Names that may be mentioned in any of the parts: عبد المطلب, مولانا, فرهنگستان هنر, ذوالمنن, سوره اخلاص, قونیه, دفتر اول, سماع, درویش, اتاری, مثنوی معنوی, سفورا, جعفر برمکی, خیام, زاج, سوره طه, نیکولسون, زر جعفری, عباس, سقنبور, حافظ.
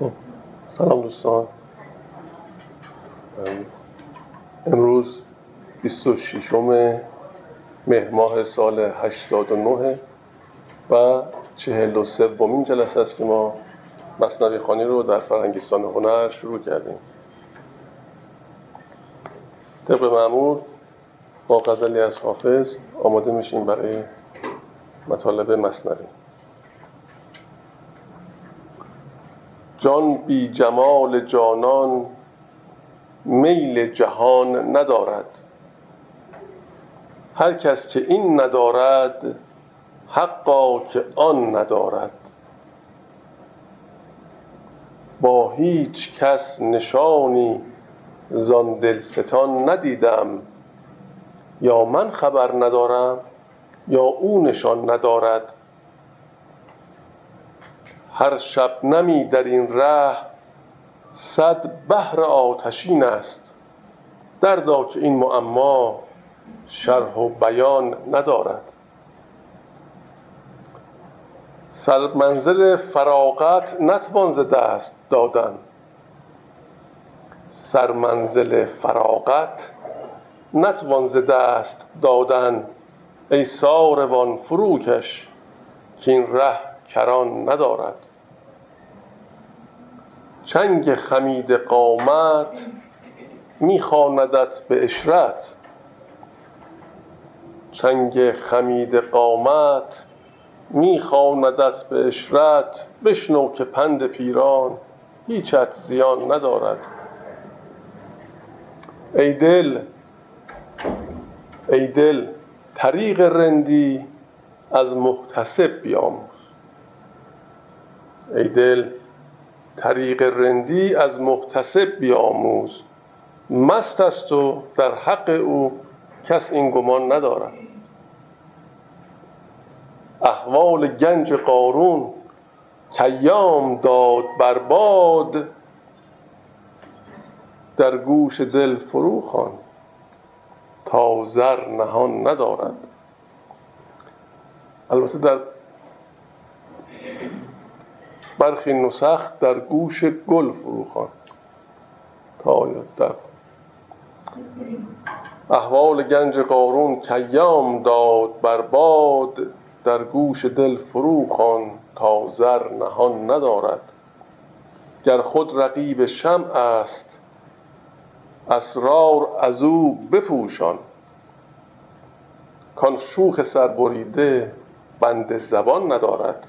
خب سلام دوستان، امروز 26 مهر ماه سال 89 و 43مین جلسه است که ما مثنوی خوانی رو در فرهنگستان هنر شروع کردیم. طبق معمول با غزلی از حافظ آماده میشیم برای مطالب مثنوی. جان بی جمال جانان میل جهان ندارد، هر کس که این ندارد حقا که آن ندارد. با هیچ کس نشانی زان دلستان ندیدم، یا من خبر ندارم یا او نشان ندارد. هر شب نمی در این ره صد بحر آتشین است، دردا که این معما شرح و بیان ندارد. سر منزل فراغت نتوان ز دست دادن، سر منزل فراغت نتوان ز دست دادن. ای ساروان فروکش که این ره کران ندارد. چنگ خمید قامت میخواندت به اشرت، چنگ خمید قامت میخواندت به اشرت. بشنو که پند پیران هیچت زیان ندارد. ای دل ای دل طریق رندی از محتسب بیاموز، ای دل طریق رندی از محتسب بیاموز. مست است و در حق او کس این گمان ندارد. احوال گنج قارون کیام داد برباد، در گوش دل فرو خوان تا زر نهان ندارد. البته در برخی نسخ در گوش گل فرو خوان تا یاد. احوال گنج قارون کیام داد برباد، در گوش دل فرو خوان تا زر نهان ندارد. گر خود رقیب شمع است اسرار از او بپوشان، کان شوخ سر بریده بند زبان ندارد.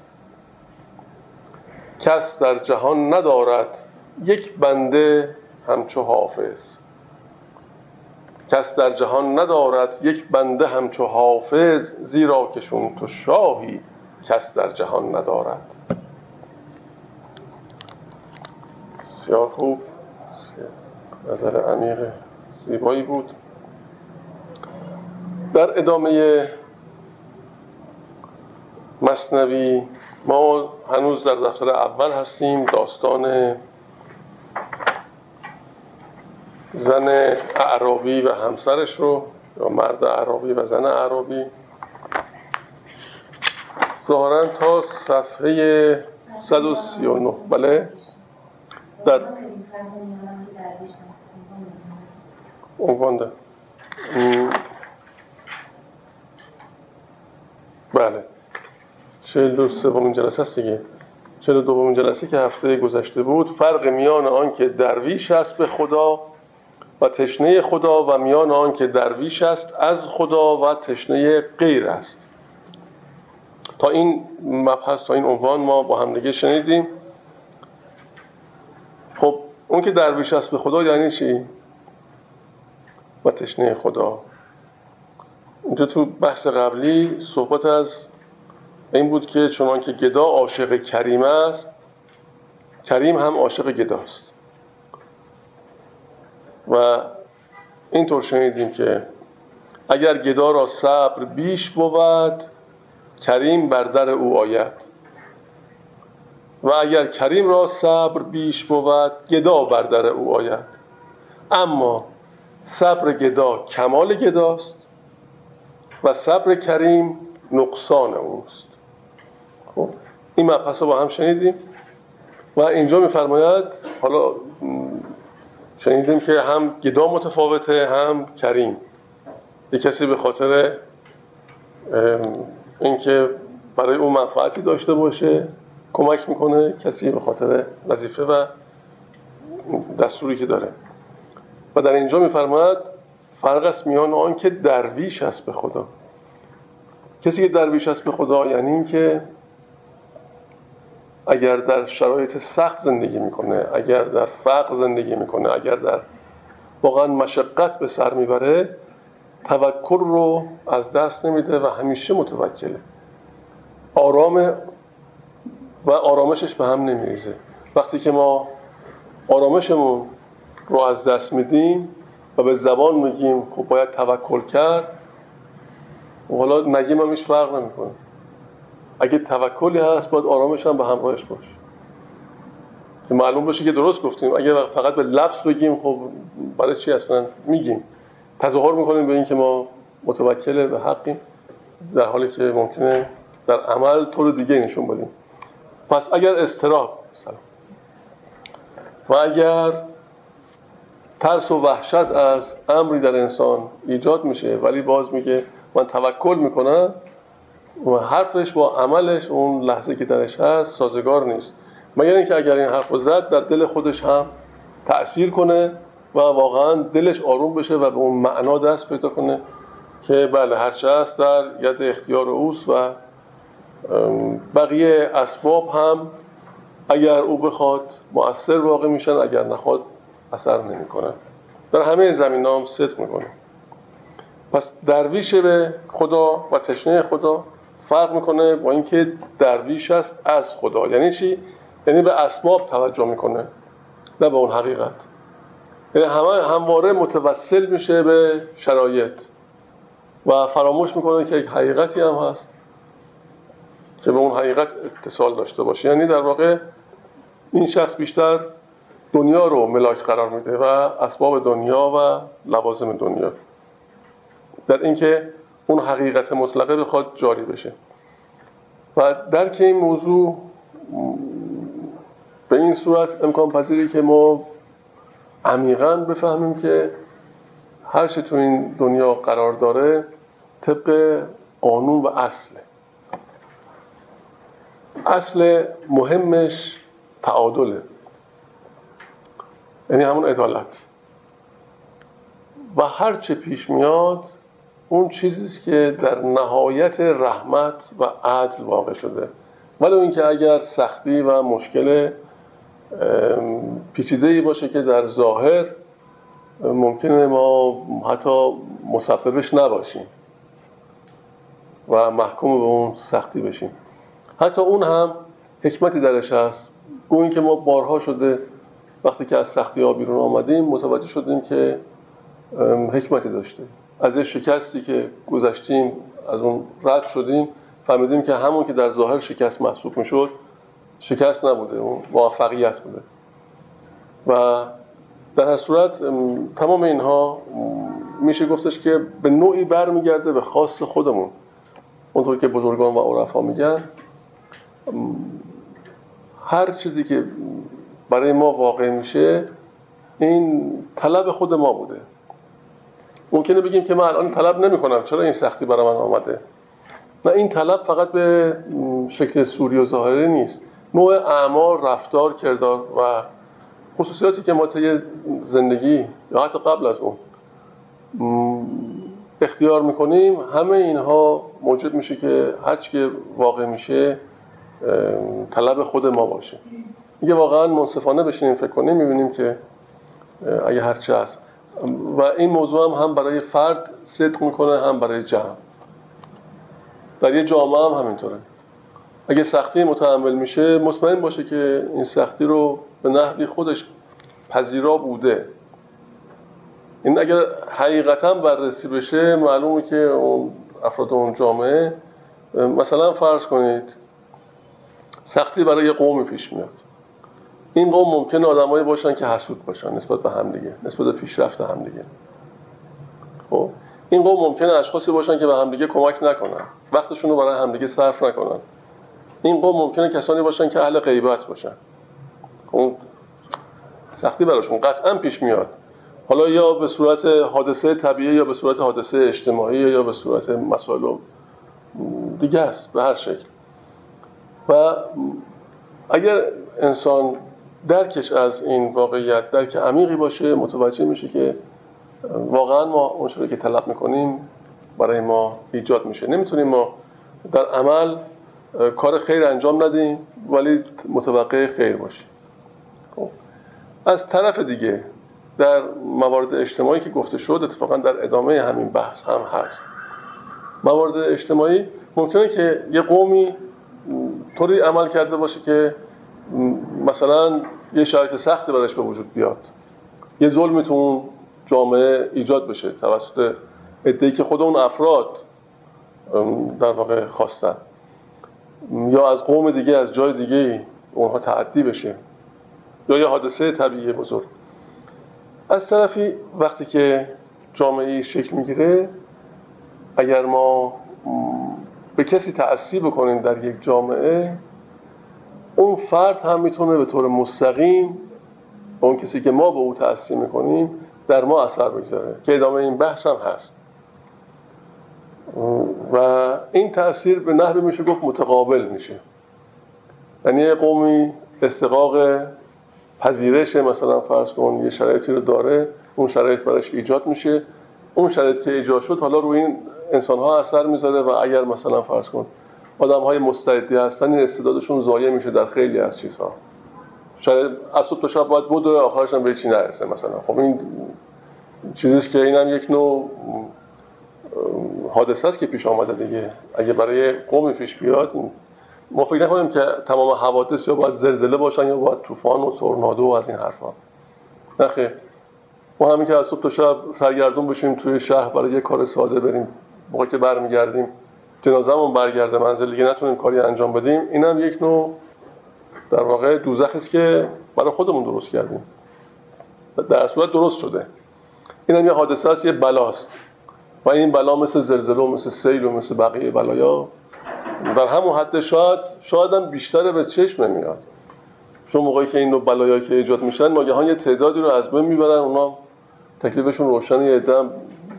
کس در جهان ندارد یک بنده همچو حافظ، کس در جهان ندارد یک بنده همچو حافظ. زیرا که چون تو شاهی کس در جهان ندارد. بسیار خوب، نظر عمیق زیبایی بود. در ادامه مثنوی ما هنوز در دفتر اول هستیم. داستان زن اعرابی و همسرش رو، یا مرد اعرابی و زن اعرابی، ظاهراً تا صفحه 139 بله در اونونده. بله 42مین جلسه است دیگه. 42مین جلسه که هفته گذشته بود، فرق میان آن که درویش است به خدا و تشنه خدا و میان آن که درویش است از خدا و تشنه غیر است. تا این مبحث، تا این عنوان ما با هم دیگه شنیدیم. خب اون که درویش است به خدا یعنی چی؟ و تشنه خدا. اینجا تو بحث قبلی صحبت از این بود که چنان که گدا عاشق کریم است، کریم هم عاشق گداست. و اینطور شنیدیم که اگر گدا را صبر بیش بود کریم بر در او آید، و اگر کریم را صبر بیش بود گدا بر در او آید. اما صبر گدا کمال گداست و صبر کریم نقصان اوست. خب این مبحث رو با هم شنیدیم و اینجا می‌فرماید حالا شنیدیم که هم گدا متفاوته هم کریم. یک کسی به خاطر اینکه برای اون منفعتی داشته باشه کمک میکنه، کسی به خاطر وظیفه و دستوری که داره. و در اینجا میفرماید فرق است میان آن که درویش است به خدا. کسی که درویش است به خدا یعنی این که اگر در شرایط سخت زندگی میکنه، اگر در فقر زندگی میکنه، اگر در واقعا مشقت به سر میبره، توکل رو از دست نمیده و همیشه متوکله. آرام و آرامشش به هم نمیریزه. وقتی که ما آرامشمون رو از دست میدیم و به زبان میگیم خب باید توکل کرد، و حالا نگیم هم هیچ فرق نمیکنه. اگه توکلی هست باید آرامش هم به همراهش باشه که معلوم باشه که درست گفتیم. اگه فقط به لفظ بگیم خب برای چی اصلا میگیم؟ تظاهر میکنیم به این که ما متوکل به حقیم، در حالی که ممکنه در عمل طور دیگه نشون بدیم. پس اگر استراحت و اگر ترس و وحشت از امری در انسان ایجاد میشه ولی باز میگه من توکل میکنم، و حرفش با عملش اون لحظه که درش هست سازگار نیست. مگر اینکه اگر این حرف رو زد در دل خودش هم تأثیر کنه و واقعا دلش آروم بشه و به اون معنا دست پیدا کنه که بله هرچه هست در ید اختیار اوست و بقیه اسباب هم اگر او بخواد مؤثر واقع میشن، اگر نخواد اثر نمی کنن. در همه زمین هم صدق میکنه. پس درویش به خدا و تشنه خدا فرق میکنه با اینکه درویش است از خدا. یعنی چی؟ یعنی به اسباب توجه میکنه نه به اون حقیقت. یعنی همواره متوسل میشه به شرایط و فراموش میکنه که یک حقیقتی هم هست که به اون حقیقت اتصال داشته باشه. یعنی در واقع این شخص بیشتر دنیا رو ملاک قرار میده و اسباب دنیا و لوازم دنیا، در اینکه اون حقیقت مطلقه بخواد جاری بشه. و درک این موضوع به این صورت امکان پذیری که ما عمیقاً بفهمیم که هر چه تو این دنیا قرار داره طبق قانون و اصله. اصل مهمش تعادله، یعنی همون عدالت. و هر چه پیش میاد اون چیزیست که در نهایت رحمت و عدل واقع شده. ولی اینکه اگر سختی و مشکل پیچیده‌ای باشه که در ظاهر ممکنه ما حتی مسببش نباشیم و محکوم به اون سختی بشیم، حتی اون هم حکمتی درش هست. گویی که ما بارها شده وقتی که از سختی‌ها بیرون آمدیم متوجه شدیم که حکمتی داشته. از این شکستی که گذشتیم، از اون رد شدیم، فهمیدیم که همون که در ظاهر شکست محسوب میشد شکست نبوده، اون موفقیت بوده. و در هر صورت تمام اینها میشه گفتش که به نوعی برمیگرده به خاص خودمون. اونطور که بزرگان و عرفا میگن هر چیزی که برای ما واقع میشه این طلب خود ما بوده. ممکنه بگیم که من الان طلب نمی کنم، چرا این سختی برای من آمده؟ نه، این طلب فقط به شکل صوری و ظاهری نیست. نوع اعمال، رفتار، کردار و خصوصیاتی که ما طی زندگی یا حتی قبل از اون اختیار میکنیم، همه اینها موجب میشه که هرچی که واقع میشه طلب خود ما باشه. دیگه واقعا منصفانه بشینیم فکر کنیم میبینیم که اگه هرچی هست. و این موضوع هم برای فرد صدق میکنه هم برای جمع. در یه جامعه هم همینطوره. اگه سختی متحمل میشه مطمئن باشه که این سختی رو به نحوی خودش پذیرا بوده. این اگر حقیقتا بررسی بشه معلومه که اون افراد اون جامعه، مثلا فرض کنید سختی برای یه قومی پیش میاد. این قوم ممکنه آدمایی باشن که حسود باشن نسبت به هم دیگه، نسبت به پیشرفت هم دیگه. خب این قوم ممکنه اشخاصی باشن که به هم دیگه کمک نکنن، وقتشون رو برای هم دیگه صرف نکنن. این قوم ممکنه کسانی باشن که اهل غیبت باشن، اون سختی براشون قطعا پیش میاد، حالا یا به صورت حادثه طبیعی یا به صورت حادثه اجتماعی یا به صورت مسائل دیگه است، به هر شکل. و اگر انسان درکش از این واقعیت درک عمیقی باشه، متوجه میشه که واقعا ما اون چیزی که طلب میکنیم برای ما ایجاد میشه. نمیتونیم ما در عمل کار خیر انجام ندیم ولی متوقع خیر باشیم. از طرف دیگه در موارد اجتماعی که گفته شد، اتفاقا در ادامه همین بحث هم هست، موارد اجتماعی ممکنه که یه قومی طوری عمل کرده باشه که مثلا یه شرایط سختی برایش به وجود بیاد، یه ظلمی تو اون جامعه ایجاد بشه توسط عده‌ای که خود اون افراد در واقع خواستن، یا از قوم دیگه از جای دیگه اونها تعدی بشه، یا یه حادثه طبیعی بزرگ. از طرفی وقتی که جامعه شکل میگیره، اگر ما به کسی تأثیر بکنیم در یک جامعه، اون فرد هم میتونه به طور مستقیم اون کسی که ما به او تأثیر میکنیم در ما اثر بگذاره، که ادامه این بحث هم هست. و این تأثیر به نحوی میشه گفت متقابل میشه، یعنی یه قومی استحقاق پذیرش مثلا فرض کن یه شرایطی رو داره، اون شرایط براش ایجاد میشه، اون شرایط که ایجاد شد حالا روی این انسان‌ها اثر میذاره، و اگر مثلا فرض کن آدم‌های مستعدی هستن، این استعدادشون ضایع میشه در خیلی از چیزها، شاید از صبح تا شب باید بود و آخرش هم به چیزی نرسه مثلا. خب این چیزیش که اینم یک نوع حادثه است که پیش اومده دیگه. اگه برای قوم پیش بیاد، ما فکر نکنیم که تمام حوادث یا باید زلزله باشن یا باید طوفان و تورنادو و از این حرفا. نه خیر، ما همین که از صبح تا شب سرگردون بشیم توی شهر برای یه کار ساده بریم، موقعی که برمیگردیم جنازه‌مون برگرده منزل دیگه نتونیم کاری انجام بدیم، اینم یک نوع در واقع دوزخی است که برای خودمون درست کردیم، در صورت درست شده. اینم یه حادثه است، یه بلاست، و این بلا مثل زلزله و مثل سیل و مثل بقیه بلایا در همون حد شاید هم بیشتر به چشم نمیاد، چون موقعی که این نوع بلایایی که ایجاد میشن، ناگهان یه تعدادی رو از بین میبرن، اونا تکلیفشون روشنه، یه عده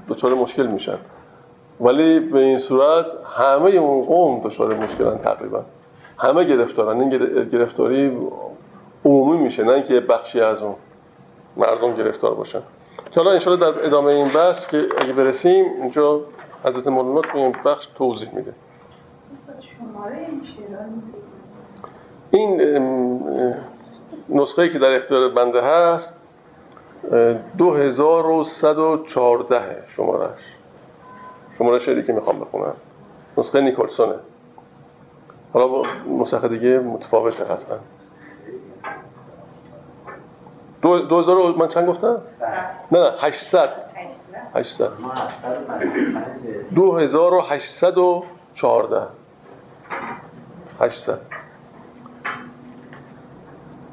دچار مشکل میشن، ولی به این صورت همه اون قوم دچار مشکلن، تقریبا همه گرفتارن. این گرفتاری عمومی میشه، نه اینکه بخشی از اون مردم گرفتار باشن. حالا انشاءالله در ادامه این بحث که اگه برسیم اینجا حضرت مولانا تو این بخش توضیح میده. این نسخه‌ای که در اختیار بنده هست 2114 شماره شعری که میخوام بخونم، نسخه نیکولسونه. حالا با نسخه دیگه متفاوته قطعا. 2000 من چند گفتم؟ نه 800 2814.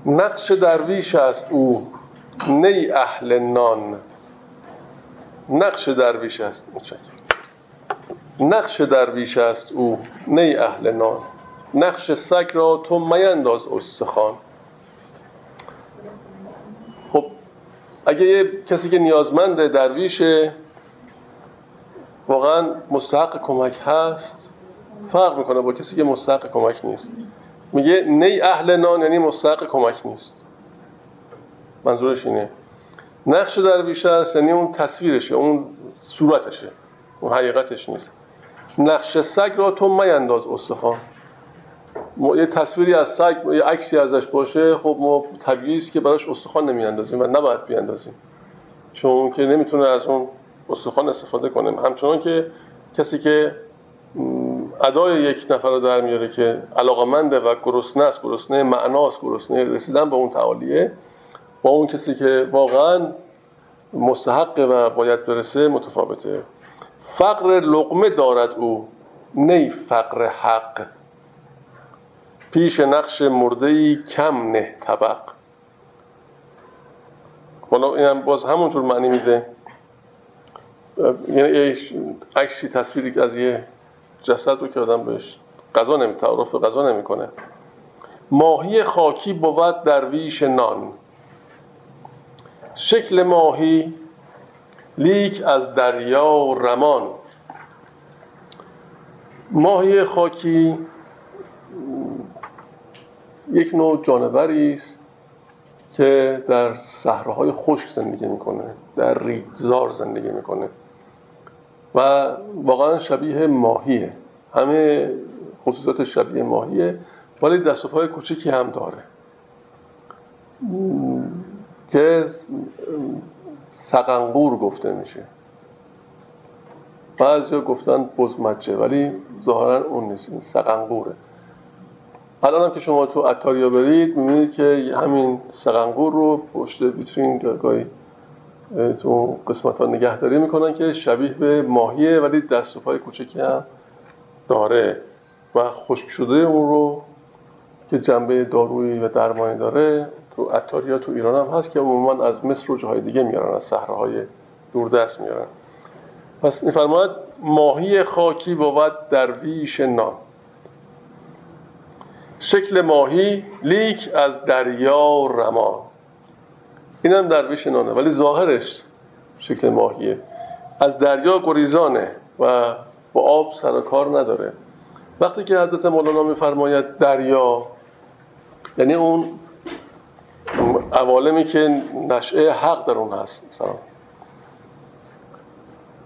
نقش درویش است او نی اهل نان، نقش درویش است. نقش درویش است او نی اهل نان، نقش سگ را تو مینداز استخوان. خب اگه یه کسی که نیازمند درویشه، واقعا مستحق کمک هست، فرق میکنه با کسی که مستحق کمک نیست. میگه نی اهل نان، یعنی مستحق کمک نیست، منظورش اینه. نقش درویش است یعنی اون تصویرشه، اون صورتشه، اون حقیقتش نیست. نقش سگ را تو مینداز استخوان، یه تصویری از سگ، یه عکسی ازش باشه، خب ما طبیعی است که براش استخوان نمیاندازیم و نباید بیاندازیم، چون که نمیتونه از اون استخوان استفاده کنیم. همچنان که کسی که ادای یک نفر رو در میاره که علاقمنده و گرسنه است، گرسنه معناست، گرسنه رسیدن به اون تعالیه، با اون کسی که واقعا مستحقه و باید برسه متفاوته. فقر لقمه دارد او نی فقر حق، پیش نقش مرده‌ای کم نه طبق. حالا این هم باز همونجور معنی میده، یعنی عکسی تصویری از یه جسد رو که آدم بهش تعارف به غذا نمیکنه. ماهی خاکی بود درویش نان، شکل ماهی لیک از دریا و رمان. ماهی خاکی یک نوع جانوری است که در صحراهای خشک زندگی میکنه، در ریگزار زندگی میکنه و واقعا شبیه ماهیه، همه خصوصیات شبیه ماهیه، ولی دست و پای کوچیکی هم داره که سقنبور گفته میشه. بعضیا گفتن بزمجه، ولی ظاهرا اون نیست، این سقنبوره. الان هم که شما تو اتاری برید میبینید که همین سقنبور رو پشت ویترین گاهی تو قسمت ها نگهداری میکنن که شبیه به ماهیه ولی دست و پای کوچکی هم داره و خشک شده اون رو که جنبه دارویی و درمانی داره تو اتاری ها تو ایران هم هست که عموما از مصر و جاهای دیگه میارن، از صحراهای دوردست میارن. پس میفرماید ماهی خاکی بود درویش نان، شکل ماهی لیک از دریا و رمان. این هم درویش نانه ولی ظاهرش شکل ماهیه، از دریا گریزانه و با آب سر و کار نداره. وقتی که حضرت مولانا میفرماید دریا، یعنی اون عوالمی که نشأه حق در اون هست، مثلا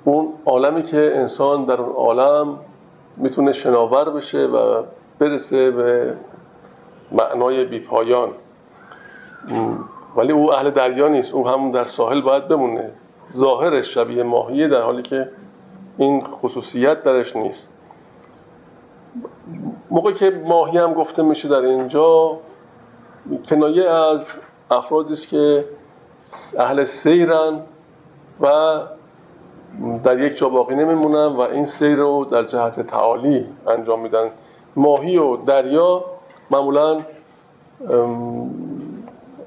اون عالمی که انسان در اون عالم میتونه شناور بشه و برسه به معنای بیپایان، ولی او اهل دریا نیست، او همون در ساحل باید بمونه. ظاهرش شبیه ماهیه در حالی که این خصوصیت درش نیست. موقعی که ماهی هم گفته میشه در اینجا کنایه از افرادی است که اهل سیرن و در یک جا باقی نمیمونن و این سیر رو در جهت تعالی انجام میدن. ماهی و دریا معمولا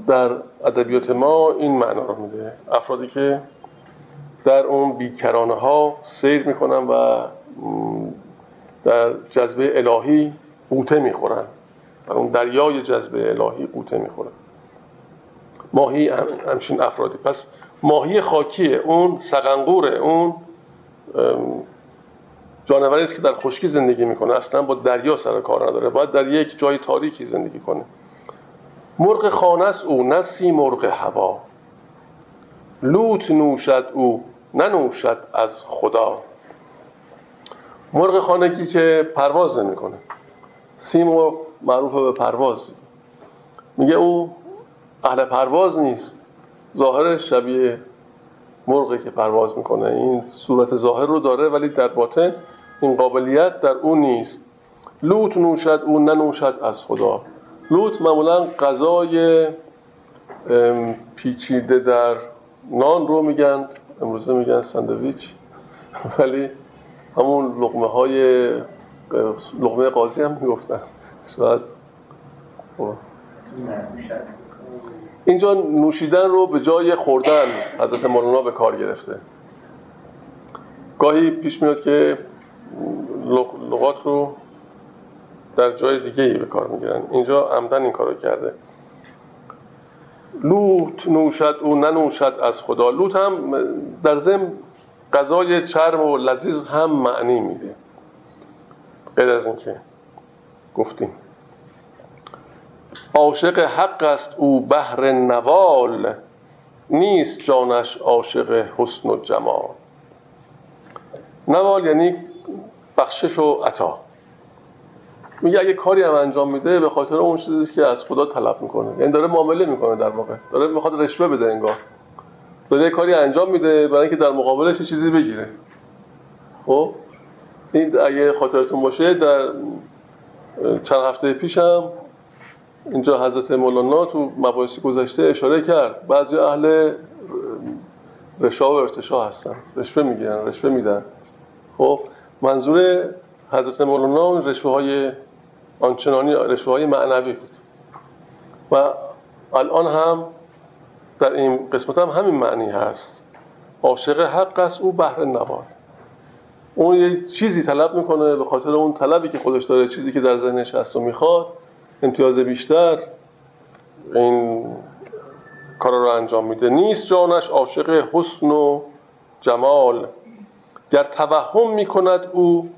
در ادبیات ما این معنا رو میده، افرادی که در اون بیکرانه ها سیر میکنن و در جذبه الهی بوته میخورن، در اون دریای جذبه الهی بوته میخورن. ماهی همچین افرادی. پس ماهی خاکیه، اون سقنقوره، اون جانوری است که در خشکی زندگی میکنه، اصلا با دریا سر کار نداره، باید در یک جای تاریکی زندگی کنه. مرغ خانه است او نه سی مرغ هوا، لوت نوشد او ننوشد از خدا. مرغ خانگی که پرواز نمیکنه، سی مرغ معروف به پرواز، میگه او اهل پرواز نیست، ظاهرش شبیه مرغی که پرواز میکنه، این صورت ظاهر رو داره ولی در باطن این قابلیت در اون نیست. لوت نوشد او ننوشد از خدا. لوت معمولا غذای پیچیده در نان رو میگن، امروزه میگن ساندویچ، ولی همون لقمه قاضی هم میگفتن شاید. اینجا نوشیدن رو به جای خوردن حضرت مولانا به کار گرفته. گاهی پیش میاد که لغات رو در جای دیگه‌ای به کار میگیرن، اینجا عمدن این کارو کرده. لوت نوشد او ننوشد از خدا. لوت هم در ضمن غذای چرم و لذیذ هم معنی میده، غیر از این که گفتیم. عاشق حق است او بحر نوال، نیست جانش عاشق حسن و جمال. نوال یعنی بخشش و عطا. میگه اگه کاری هم انجام میده به خاطر اون چیزی که از خدا طلب میکنه، یعنی داره معامله میکنه، در واقع داره میخواد رشوه بده، انگار داره کاری انجام میده برای اینکه در مقابلش چیزی بگیره. خب این اگه خاطرتون باشه در چند هفته پیشم اینجا حضرت مولانا تو مباحث گذشته اشاره کرد بعضی اهل رشا و ارتشا هستن، رشوه میگیرن، رشوه میدن. خب منظور حضرت مولانا رشوه‌های آنچنانی، رشوه‌های معنوی بود و الان هم در این قسمت هم همین معنی هست. عاشق حق است او بحر نوال، اون یه چیزی طلب میکنه، به خاطر اون طلبی که خودش داره، چیزی که در ذهنش هست و میخواد، امتیاز بیشتر این کارا رو انجام میده. نیست جانش عاشق حسن و جمال، گر توهم میکند او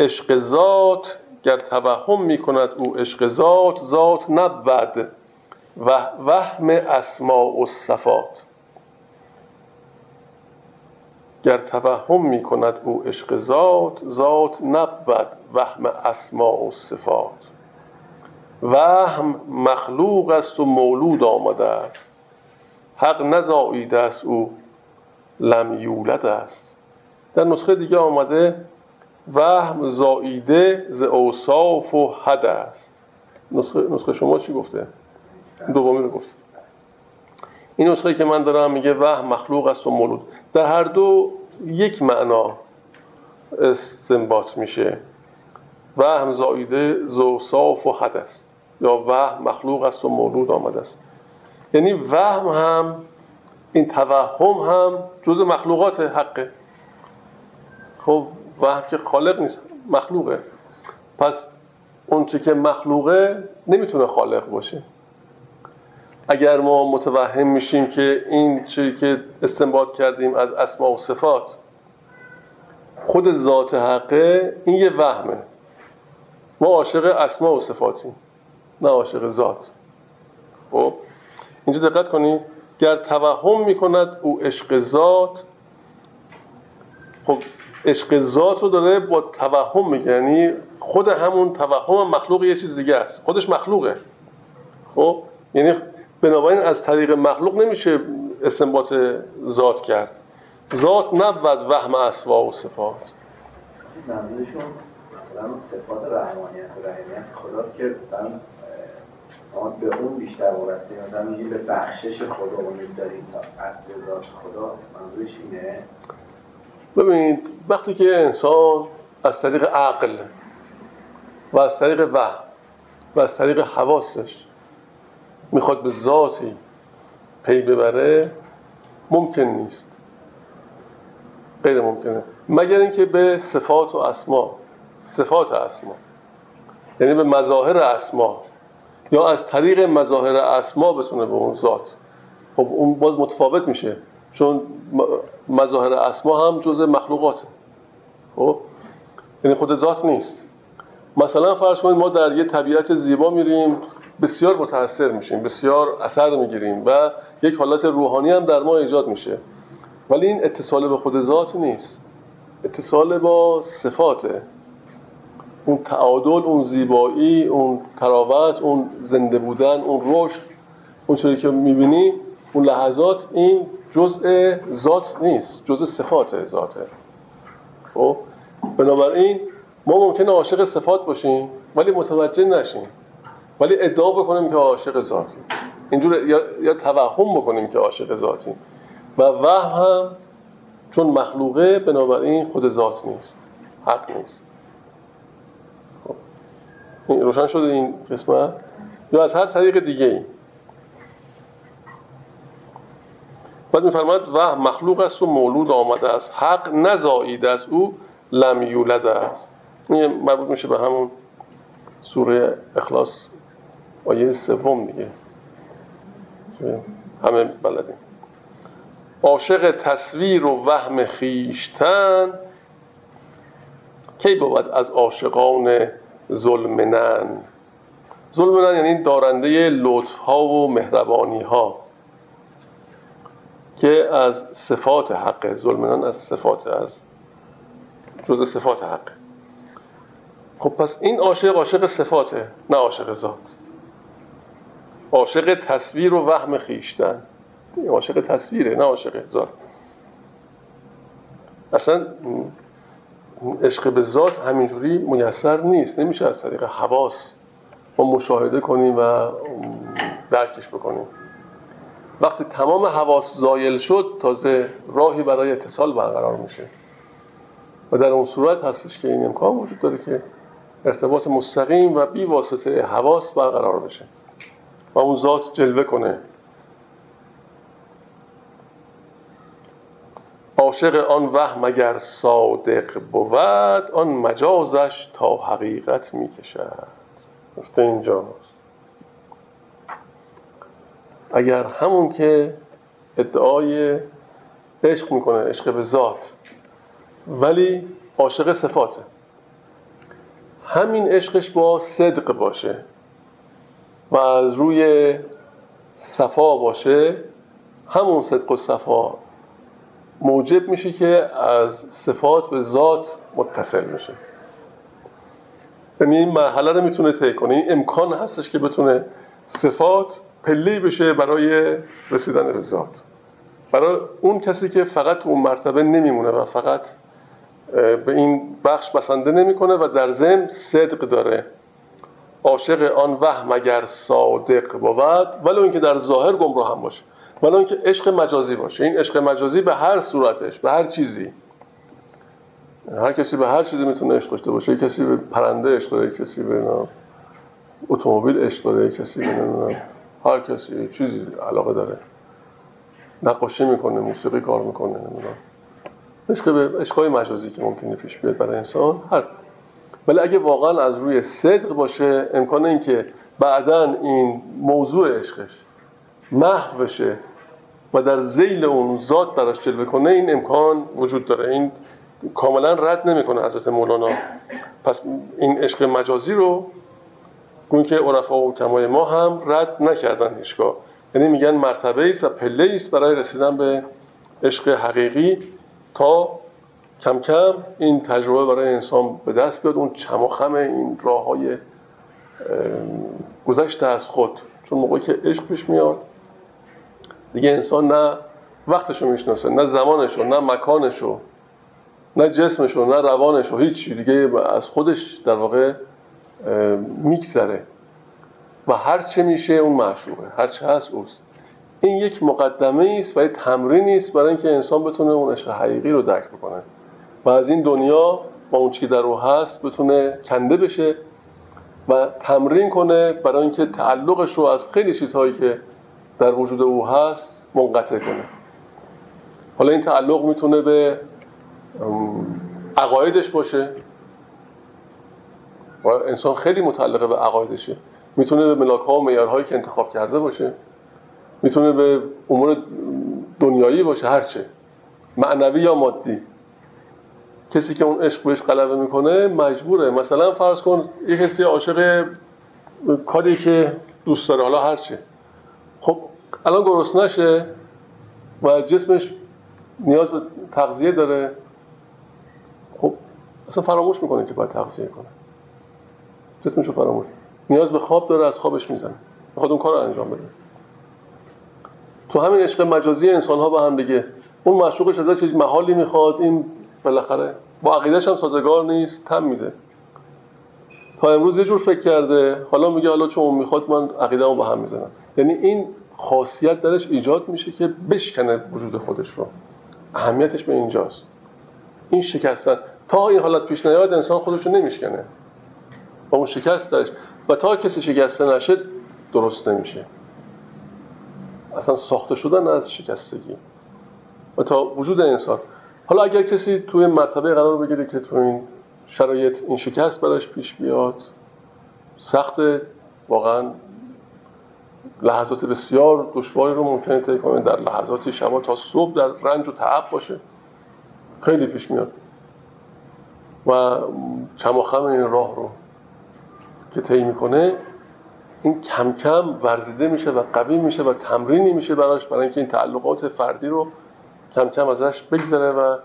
عشق ذات، گر توهم میکند او عشق ذات، ذات نبود و وهم اسماء و صفات. گر توهم میکند او عشق ذات، ذات نبود وهم اسماء و صفات. وهم مخلوق است و مولود آمده است، حق نزاییده است او لم یولد است. در نسخه دیگه آمده وهم زاییده ز اوصاف و حد است. نسخه شما چی گفته؟ دومی رو گفت. این نسخه که من دارم میگه وهم مخلوق است و مولود، در هر دو یک معنا استنباط میشه. وهم زایده ز اوصاف و حد است، یا وهم مخلوق است و مولود آمده است. یعنی وهم هم، این توهم هم جزء مخلوقات حقه. خب وهم که خالق نیست، مخلوقه. پس اون چی که مخلوقه نمیتونه خالق باشه. اگر ما متوهم میشیم که این چیزی که استنباط کردیم از اسما و صفات خود ذات حقه، این یه وهمه. ما عاشق اسما و صفاتیم، نه عاشق ذات. خب اینجا دقت کنید، گر توهم میکند او عشق ذات. خب عشق ذات رو داره با توهم میگه، یعنی خود همون توهم مخلوق یه چیز دیگه است، خودش مخلوقه. خب یعنی بنابراین از طریق مخلوق نمیشه استنباط ذات کرد. ذات نبود وهم اسما و صفات. منظورشون مثلا صفات رحمانیت و رحیمیت خداست که مثلا ما به اون بیشتر برسیم، مثلا میگیم به بخشش خدا امید داریم تا اصل ذات خدا. منظورش اینه؟ ببینید وقتی که انسان از طریق عقل و از طریق وهم و از طریق حواسش میخواد به ذاتی پی ببره، ممکن نیست، غیر ممکنه، مگر اینکه به صفات و اسما، صفات اسما، یعنی به مظاهر اسما، یا از طریق مظاهر اسما بتونه به اون ذات. خب اون باز متفاوت میشه، چون مظاهر اسما هم جزء مخلوقاته. خب یعنی خود ذات نیست. مثلا فرض کنید ما در یه طبیعت زیبا میریم، بسیار متاثر میشیم، بسیار اثر میگیریم و یک حالت روحانی هم در ما ایجاد میشه، ولی این اتصال به خود ذات نیست، اتصال با صفاته. اون تعادل، اون زیبایی، اون تراوت، اون زنده بودن، اون رشد، اون چیزی که میبینی، اون لحظات، این جزء ذات نیست، جزء صفات ذاته. خب بنابراین ما ممکنه عاشق صفات باشیم ولی متوجه نشیم، ولی ادعا بکنیم که عاشق ذاتیم، اینجور، یا توهم بکنیم که عاشق ذاتیم. و وهم هم چون مخلوقه بنابراین خود ذات نیست، حق نیست. خب روشن شده این قسمت؟ یا از هر طریق دیگه ای. بعد می‌فرماید وهم مخلوق است و مولود آمده است، حق نزاییده است او لم یولد است. این مربوط میشه به همون سوره اخلاص آیه سوم دیگه، همه بلدیم. عاشق تصویر و وهم خیشتن، کی بود از عاشقان ظلمنن. ظلمنن یعنی دارنده لطف‌ها و مهربانی‌ها که از صفات حقه. ظلمنن از صفات، از جزء صفات حقه. خب پس این عاشق، عاشق صفاته، نه عاشق ذات. عاشق تصویر و وهم خیشتن، عاشق تصویره نه عاشق ذات. اصلا عشق به ذات همینجوری میسر نیست، نمیشه از طریق حواس ما مشاهده کنیم و درکش بکنیم. وقتی تمام حواس زایل شد، تازه راهی برای اتصال برقرار میشه، و در اون صورت هستش که این امکان وجود داره که ارتباط مستقیم و بی واسطه حواس برقرار بشه و اون ذات جلوه کنه. عاشق آن وهم اگر صادق بود، آن مجازش تا حقیقت می کشد. گفته اینجا هست. اگر همون که ادعای عشق میکنه، عشق به ذات، ولی عاشق صفاته، همین عشقش با صدق باشه و از روی صفا باشه، همون صدق و صفا موجب میشه که از صفات به ذات متصل میشه. یعنی این مرحله رو میتونه طی کنه. این امکان هستش که بتونه صفات پله‌ای بشه برای رسیدن به ذات، برای اون کسی که فقط اون مرتبه نمیمونه و فقط به این بخش بسنده نمیکنه و در ضمن صدق داره. عاشق آن وهم اگر صادق بود، ولو اینکه در ظاهر گمراه هم باشه، ولو اینکه عشق مجازی باشه. این عشق مجازی به هر صورتش، به هر چیزی، هر کسی به هر چیزی میتونه عشق داشته باشه. کسی به پرنده عشق داره، کسی به اتومبیل عشق داره، کسی به هر کسی چیزی علاقه داره، نقاشی میکنه، موسیقی کار میکنه، عشقای مجازی که ممکنه پیش بیاد برای انسان هر. ولی اگه واقعا از روی صدق باشه، امکانه این که بعداً این موضوع عشقش محو بشه و در ذیل اون ذات براش جلوه کنه، این امکان وجود داره. این کاملا رد نمیکنه حضرت مولانا. پس این عشق مجازی رو گویی که عرفا و حکمای ما هم رد نکردن هیچگاه. یعنی میگن مرتبه ایست و پله ایست برای رسیدن به عشق حقیقی، تا کم کم این تجربه برای انسان به دست بیاد، اون چماخم این راه های گذشته از خود. چون موقعی که عشق پیش میاد دیگه انسان نه وقتشو میشناسه، نه زمانشو، نه مکانشو، نه جسمشو، نه روانشو، هیچی دیگه از خودش در واقع میگذره و هر چه میشه اون معشوقه، هر چه هست اوست. این یک مقدمه ایست و یک تمرینی است برای اینکه انسان بتونه اون عشق حقیقی رو درک بکنه و از این دنیا با اون چیزی که در او هست بتونه کنده بشه و تمرین کنه برای اینکه تعلقش رو از خیلی چیزهایی که در وجود او هست منقطع کنه. حالا این تعلق میتونه به عقایدش باشه و انسان خیلی متعلق به عقایدشه، میتونه به ملاک ها و معیارهایی که انتخاب کرده باشه، میتونه به امور دنیایی باشه، هرچه معنوی یا مادی. کسی که اون عشق بهش غلبه میکنه مجبوره. مثلا فرض کن یک کسی عاشق کاری که دوست داره، حالا هرچه، خب الان گرسنه شه و جسمش نیاز به تغذیه داره، خب اصلا فراموش میکنه که باید تغذیه کنه، جسمشو فراموش. نیاز به خواب داره، از خوابش میزنه، میخواد اون کار رو انجام بده. تو همین عشق مجازی انسان ها به هم دیگه، اون معشوقش ازش یه محالی میخواد، این بالاخره با عقیده‌ش هم سازگار نیست، تم میده. تا امروز یه جور فکر کرده، حالا میگه حالا چون اون میخواد من عقیده‌مو به هم میزنم. یعنی این خاصیت درش ایجاد میشه که بشکنه وجود خودش رو. اهمیتش به اینجاست. این شکستن تا این حالت پیش نیاد انسان خودش رو نمیشکنه. با اون شکست درش و تا کسی شکسته نشه درست نمیشه. اصلا ساخته شدن از شکستگی و تا وجود انسان. حالا اگر کسی توی مرتبه قرار بگیره که تو این شرایط این شکست براش پیش بیاد، سخت، واقعا لحظات بسیار دشواری رو ممکنه طی کنه، در لحظاتی شما تا صبح در رنج و تعب باشه، خیلی پیش میاد و چماخم این راه رو که طی میکنه، این کم کم ورزیده میشه و قوی میشه و تمرینی میشه براش، برای اینکه این تعلقات فردی رو کم کم ازش بگذره و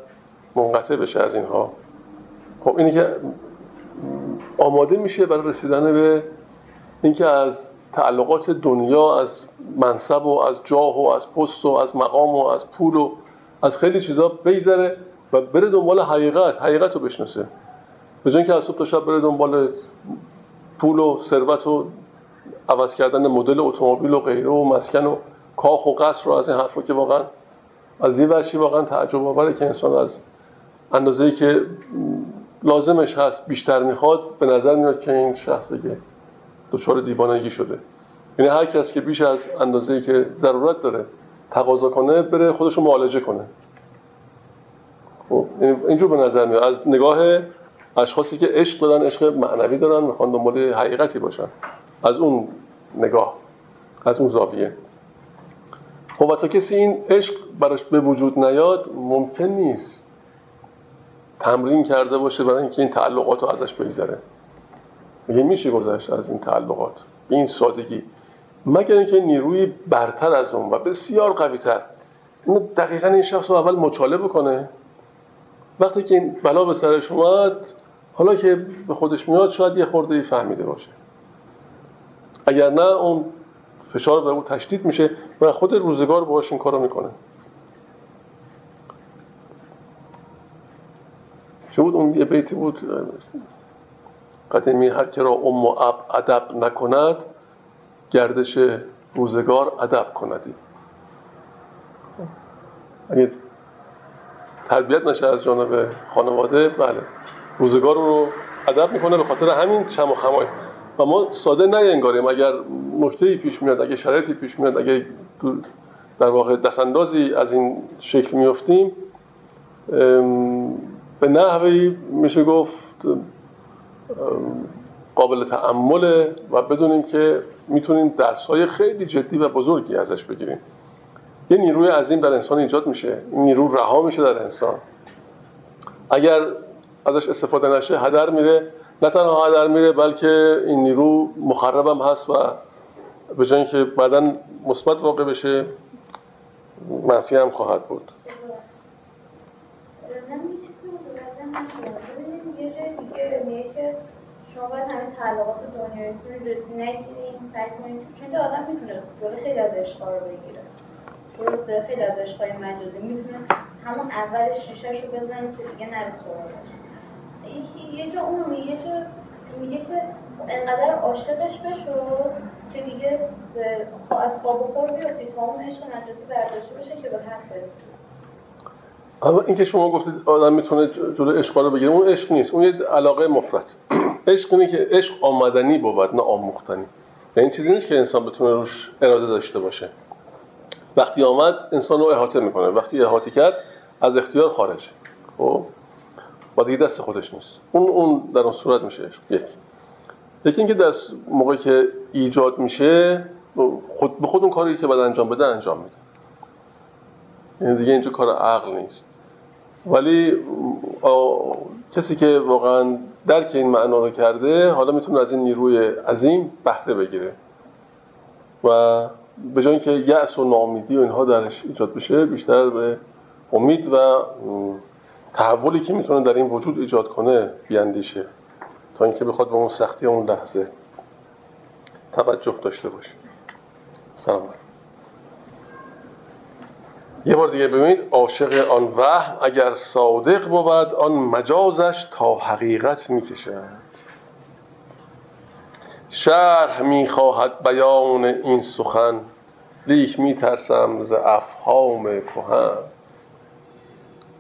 منقطع بشه از اینها. خب اینی که آماده میشه برای رسیدن به اینکه از تعلقات دنیا، از منصب و از جاه و از پست و از مقام و از پول و از خیلی چیزا بگذره و بره دنبال حقیقت، حقیقت رو بشناسه. به جای اینکه از صبح تا شب بره دنبال پول و ثروت و عوض کردن مدل اتومبیل و غیره و مسکن و کاخ و قصر و از این حرفا که واقعا از یه وجهی واقعا تعجب آوره که انسان از اندازه‌ای که لازمش هست بیشتر میخواد، به نظر میاد که این شخص دیگه دچار دیوانگی شده. یعنی هر کس که بیش از اندازه‌ای که ضرورت داره تقاضا کنه، بره خودش رو معالجه کنه، اینجور به نظر میاد از نگاه اشخاصی که عشق دارن، عشق معنوی دارن، میخوان دنبال حقیقتی باشن، از اون نگاه، از اون زاویه. خب تا کسی این عشق براش به وجود نیاد ممکن نیست تمرین کرده باشه برای اینکه این تعلقات رو ازش بگذره. میگه میشه گذشت از این تعلقات به این سادگی مگر اینکه نیروی برتر از اون و بسیار قوی تر دقیقاً این شخص رو اول مچاله بکنه. وقتی که این بلا به سرش اومد، حالا که به خودش میاد شاید یه خورده فهمیده باشه، اگر نه اون فشار به اون تشدید میشه و خود روزگار باهاش این کارو میکنه. چه بود اون یه بیتی بود قدیمی: هر که را ام و اب ادب نکند، گردش روزگار ادب کندی. اگه تربیت نشه از جانب خانواده، بله، روزگار رو ادب میکنه به خاطر همین چم و خمای. و ما ساده نه انگاریم، اگر نکته‌ای پیش میاد، اگر شرایطی پیش میاد، اگر در واقع دستاندازی از این شکل میافتیم، به نحوی میشه گفت قابل تأمله و بدونیم که میتونیم درس‌های خیلی جدی و بزرگی ازش بگیریم. یه نیروی عظیم در انسان ایجاد میشه، این نیرو رها میشه در انسان. اگر ازش استفاده نشه هدر میره، نه تنها هدر میره بلکه این نیرو مخربم هست و به جای اینکه بعداً مثبت واقع بشه منفی هم خواهد بود. شما باید همین تعلقات دنیایی رو نگیریم، سعی کنیم، چون که آدم میتونه خیلی از عشق‌ها رو بگیره، درسته، خیلی از عشق‌های مجازی میتونه همون اول شیشه‌ش رو بزنیم که دیگه نره سراغش. یه جا اون میگه که انقدر عاشقش بشو که دیگه از خواب و خور بیفتی تا اون عشق مجازی برداشته بشه که به حق برسی. اما اینکه شما گفتید آدم میتونه جلوی عشق‌ها رو بگیره، اون عشق نیست، اون یه علاقه مفرط. عشق اینه که عشق آمدنی بود، نه آموختنی. یعنی چیزی نیست که انسان بتونه روش اراده داشته باشه. وقتی آمد انسان رو احاطه میکنه، وقتی احاطه کرد از اختیار خارج، خب با دیگه دست خودش نیست. اون در اون صورت میشه عشق. یکی اینکه در موقعی که ایجاد میشه خود به خود اون کاری که باید انجام بده انجام میده، یعنی دیگه اینجا کار عقل نیست. ولی کسی که واقعا درک این معنا رو کرده، حالا میتونه از این نیروی عظیم بهره بگیره و به جای اینکه یأس و ناامیدی و اینها درش ایجاد بشه، بیشتر به امید و تحولی که میتونه در این وجود ایجاد کنه بیاندیشه تا اینکه بخواد به اون سختی اون لحظه توجه داشته باشه. سلام. یه بار دیگه ببینید: عاشق آن وهم اگر صادق بود، آن مجازش تا حقیقت میکشد. شرح میخواهد بیان این سخن، لیک میترسم ز افهام کهن.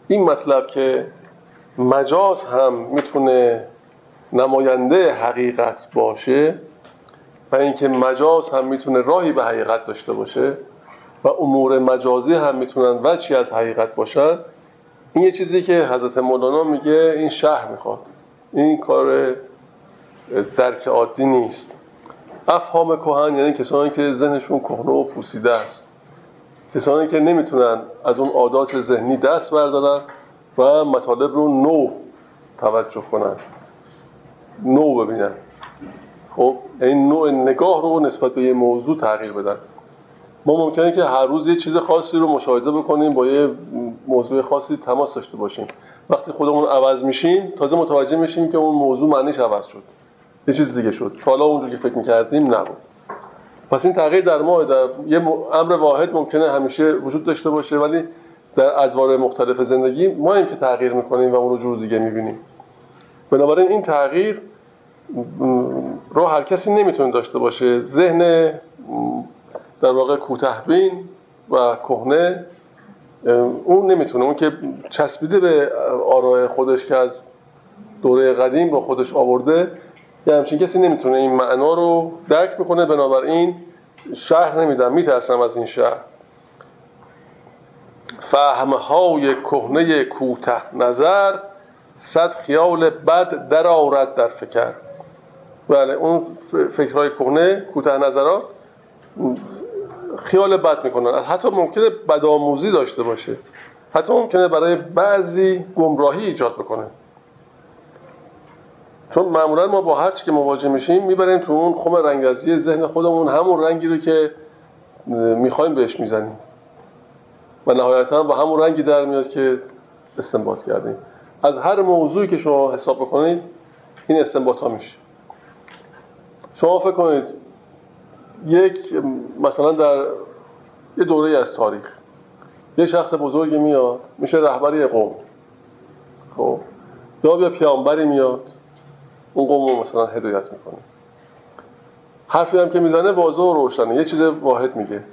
این مطلب که مجاز هم میتونه نماینده حقیقت باشه و اینکه مجاز هم میتونه راهی به حقیقت داشته باشه و امور مجازی هم میتونن وجهی از حقیقت باشن، این یه چیزی که حضرت مولانا میگه این شرح میخواد، این کار درک عادی نیست. افهام کهن یعنی کسانی که ذهنشون کهنه و پوسیده است، کسانی که نمیتونن از اون عادات ذهنی دست بردارن و مطالب رو نو توجه کنن، نو ببینن. خب این نوع نگاه رو نسبت به یه موضوع تغییر بدن. ما ممکنه که هر روز یه چیز خاصی رو مشاهده بکنیم، با یه موضوع خاصی تماس داشته باشیم. وقتی خودمون عوض میشیم تازه متوجه میشیم که اون موضوع معنیش عوض شد، یه چیز دیگه شد، حالا اونجوری که فکر میکردیم نبود. پس این تغییر در ما، در یه امر واحد ممکنه همیشه وجود داشته باشه، ولی در ادوار مختلف زندگی ما این که تغییر میکنیم و اون رو جور دیگه میبینیم. بنابراین این تغییر رو هر کسی نمیتونه داشته باشه. ذهن در واقع کوتاه‌بین و کهنه اون نمیتونه، اون که چسبیده به آراء خودش که از دوره قدیم با خودش آورده، یه همچین کسی نمیتونه این معنا رو درک بکنه. بنابراین شرح نمیدم، میترسم از این شرح. فهمهای کهنه کوته نظر صد خیال بد در آورد در فکر. بله اون فکرهای کهنه کوته نظرها خیال بد میکنن، حتی ممکنه بدآموزی داشته باشه، حتی ممکنه برای بعضی گمراهی ایجاد بکنه. چون معمولا ما با هر چی که مواجه میشیم میبریم تو اون خم رنگازی ذهن خودمون همون رنگی رو که میخوایم بهش میزنیم و نهایتاً با همون رنگی در میاد که استنباط کردیم. از هر موضوعی که شما حساب بکنید این استنباط ها میشه. شما فکر کنید یک مثلا در یه دوره‌ای از تاریخ یه شخص بزرگی میاد میشه رهبری قوم، خب یا پیامبری میاد اون قوم رو مثلا هدایت میکنه، حرفی هم که میزنه واضح و روشنه، یه چیز واحد میگه،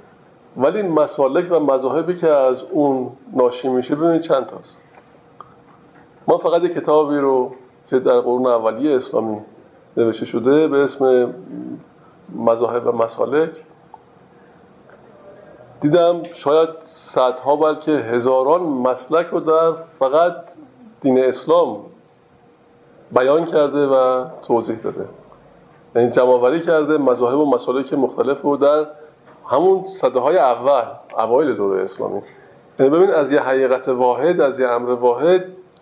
ولی این مسالک و مذاهبی که از اون ناشی میشه ببینید چند تاست. ما فقط یه کتابی رو که در قرون اولیه اسلامی نوشته شده به اسم مذاهب و مسالک دیدم، شاید صدها بلکه هزاران مسلک رو در فقط دین اسلام بیان کرده و توضیح داده، یعنی جمع‌آوری کرده مذاهب و مسالک مختلف رو در همون صده‌های اوایل دوره اسلامی. یعنی ببین از یه حقیقت واحد، از یه امر واحد